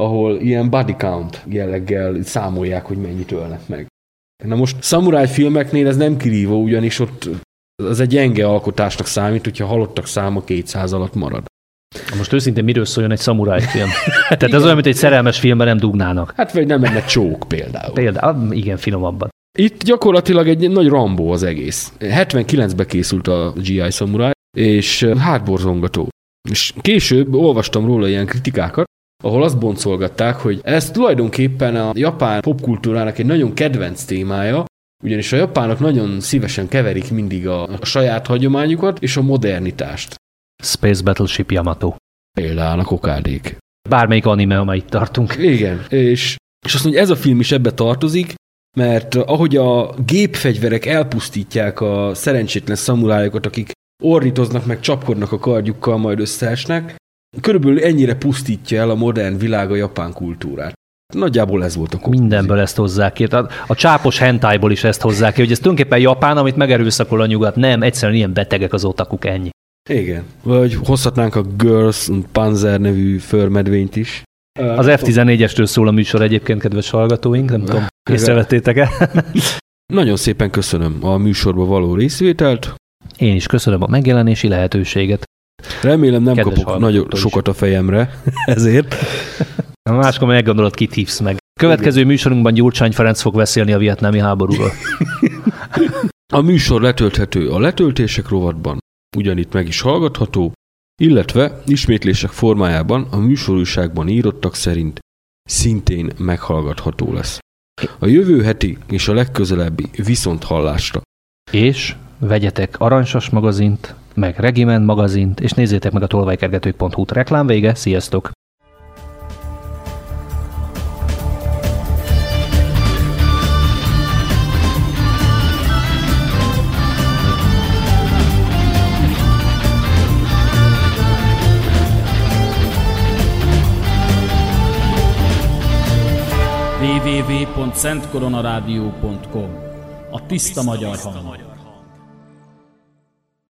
ahol ilyen body count jelleggel számolják, hogy mennyit ölnek meg. Na most szamuráj filmeknél ez nem kirívó, ugyanis ott az egy gyenge alkotásnak számít, hogyha halottak száma 200 alatt marad. Most őszintén miről szóljon egy szamuráj film? Tehát igen, ez olyan, mint egy szerelmes filmben nem dugnának. Hát vagy nem menne csók például. Például, igen, finomabban. Itt gyakorlatilag egy nagy Rambó az egész. 79-ben készült a G.I. Samurai, és hátborzongató. És később olvastam róla ilyen kritikákat, ahol azt boncolgatták, hogy ez tulajdonképpen a japán popkultúrának egy nagyon kedvenc témája, ugyanis a japánok nagyon szívesen keverik mindig a saját hagyományukat és a modernitást. Space Battleship Yamato. Például a kokádék. Bármelyik anime, amely itt tartunk. Igen, és azt mondja, ez a film is ebbe tartozik, mert ahogy a gépfegyverek elpusztítják a szerencsétlen szamurájokat, akik ornitoznak meg csapkodnak a kardjukkal, majd összeesnek, körülbelül ennyire pusztítja el a modern világ a japán kultúrát. Nagyjából ez volt a konklúzió. Mindenből ezt hozzák ki. A csápos hentájból is ezt hozzák ki, hogy ez tulajdonképpen Japán, amit megerőszakol a nyugat. Nem, egyszerűen ilyen betegek az otakuk, ennyi. Igen. Vagy hozhatnánk a Girls and Panzer nevű förmedvényt is. Az F-14-estől szól a műsor egyébként, kedves hallgatóink, nem tudom, észrevettétek-e? Nagyon szépen köszönöm a műsorba való részvételt. Én is köszönöm a megjelenési lehetőséget. Remélem nem kedves kapok nagyon sokat a fejemre ezért. Máskor meggondolod, kit hívsz meg. Következő műsorunkban Gyurcsány Ferenc fog beszélni a vietnámi háborúról. A műsor letölthető a letöltések rovatban, ugyanitt meg is hallgatható, illetve ismétlések formájában a műsorújságban írottak szerint szintén meghallgatható lesz. A jövő heti és a legközelebbi viszonthallásra. És vegyetek Aranysas magazint, meg Regiment magazint, és nézzétek meg a tolvajkergetők.hu-t. Reklám vége, sziasztok! www.szentkoronaradio.com. A tiszta magyar hang.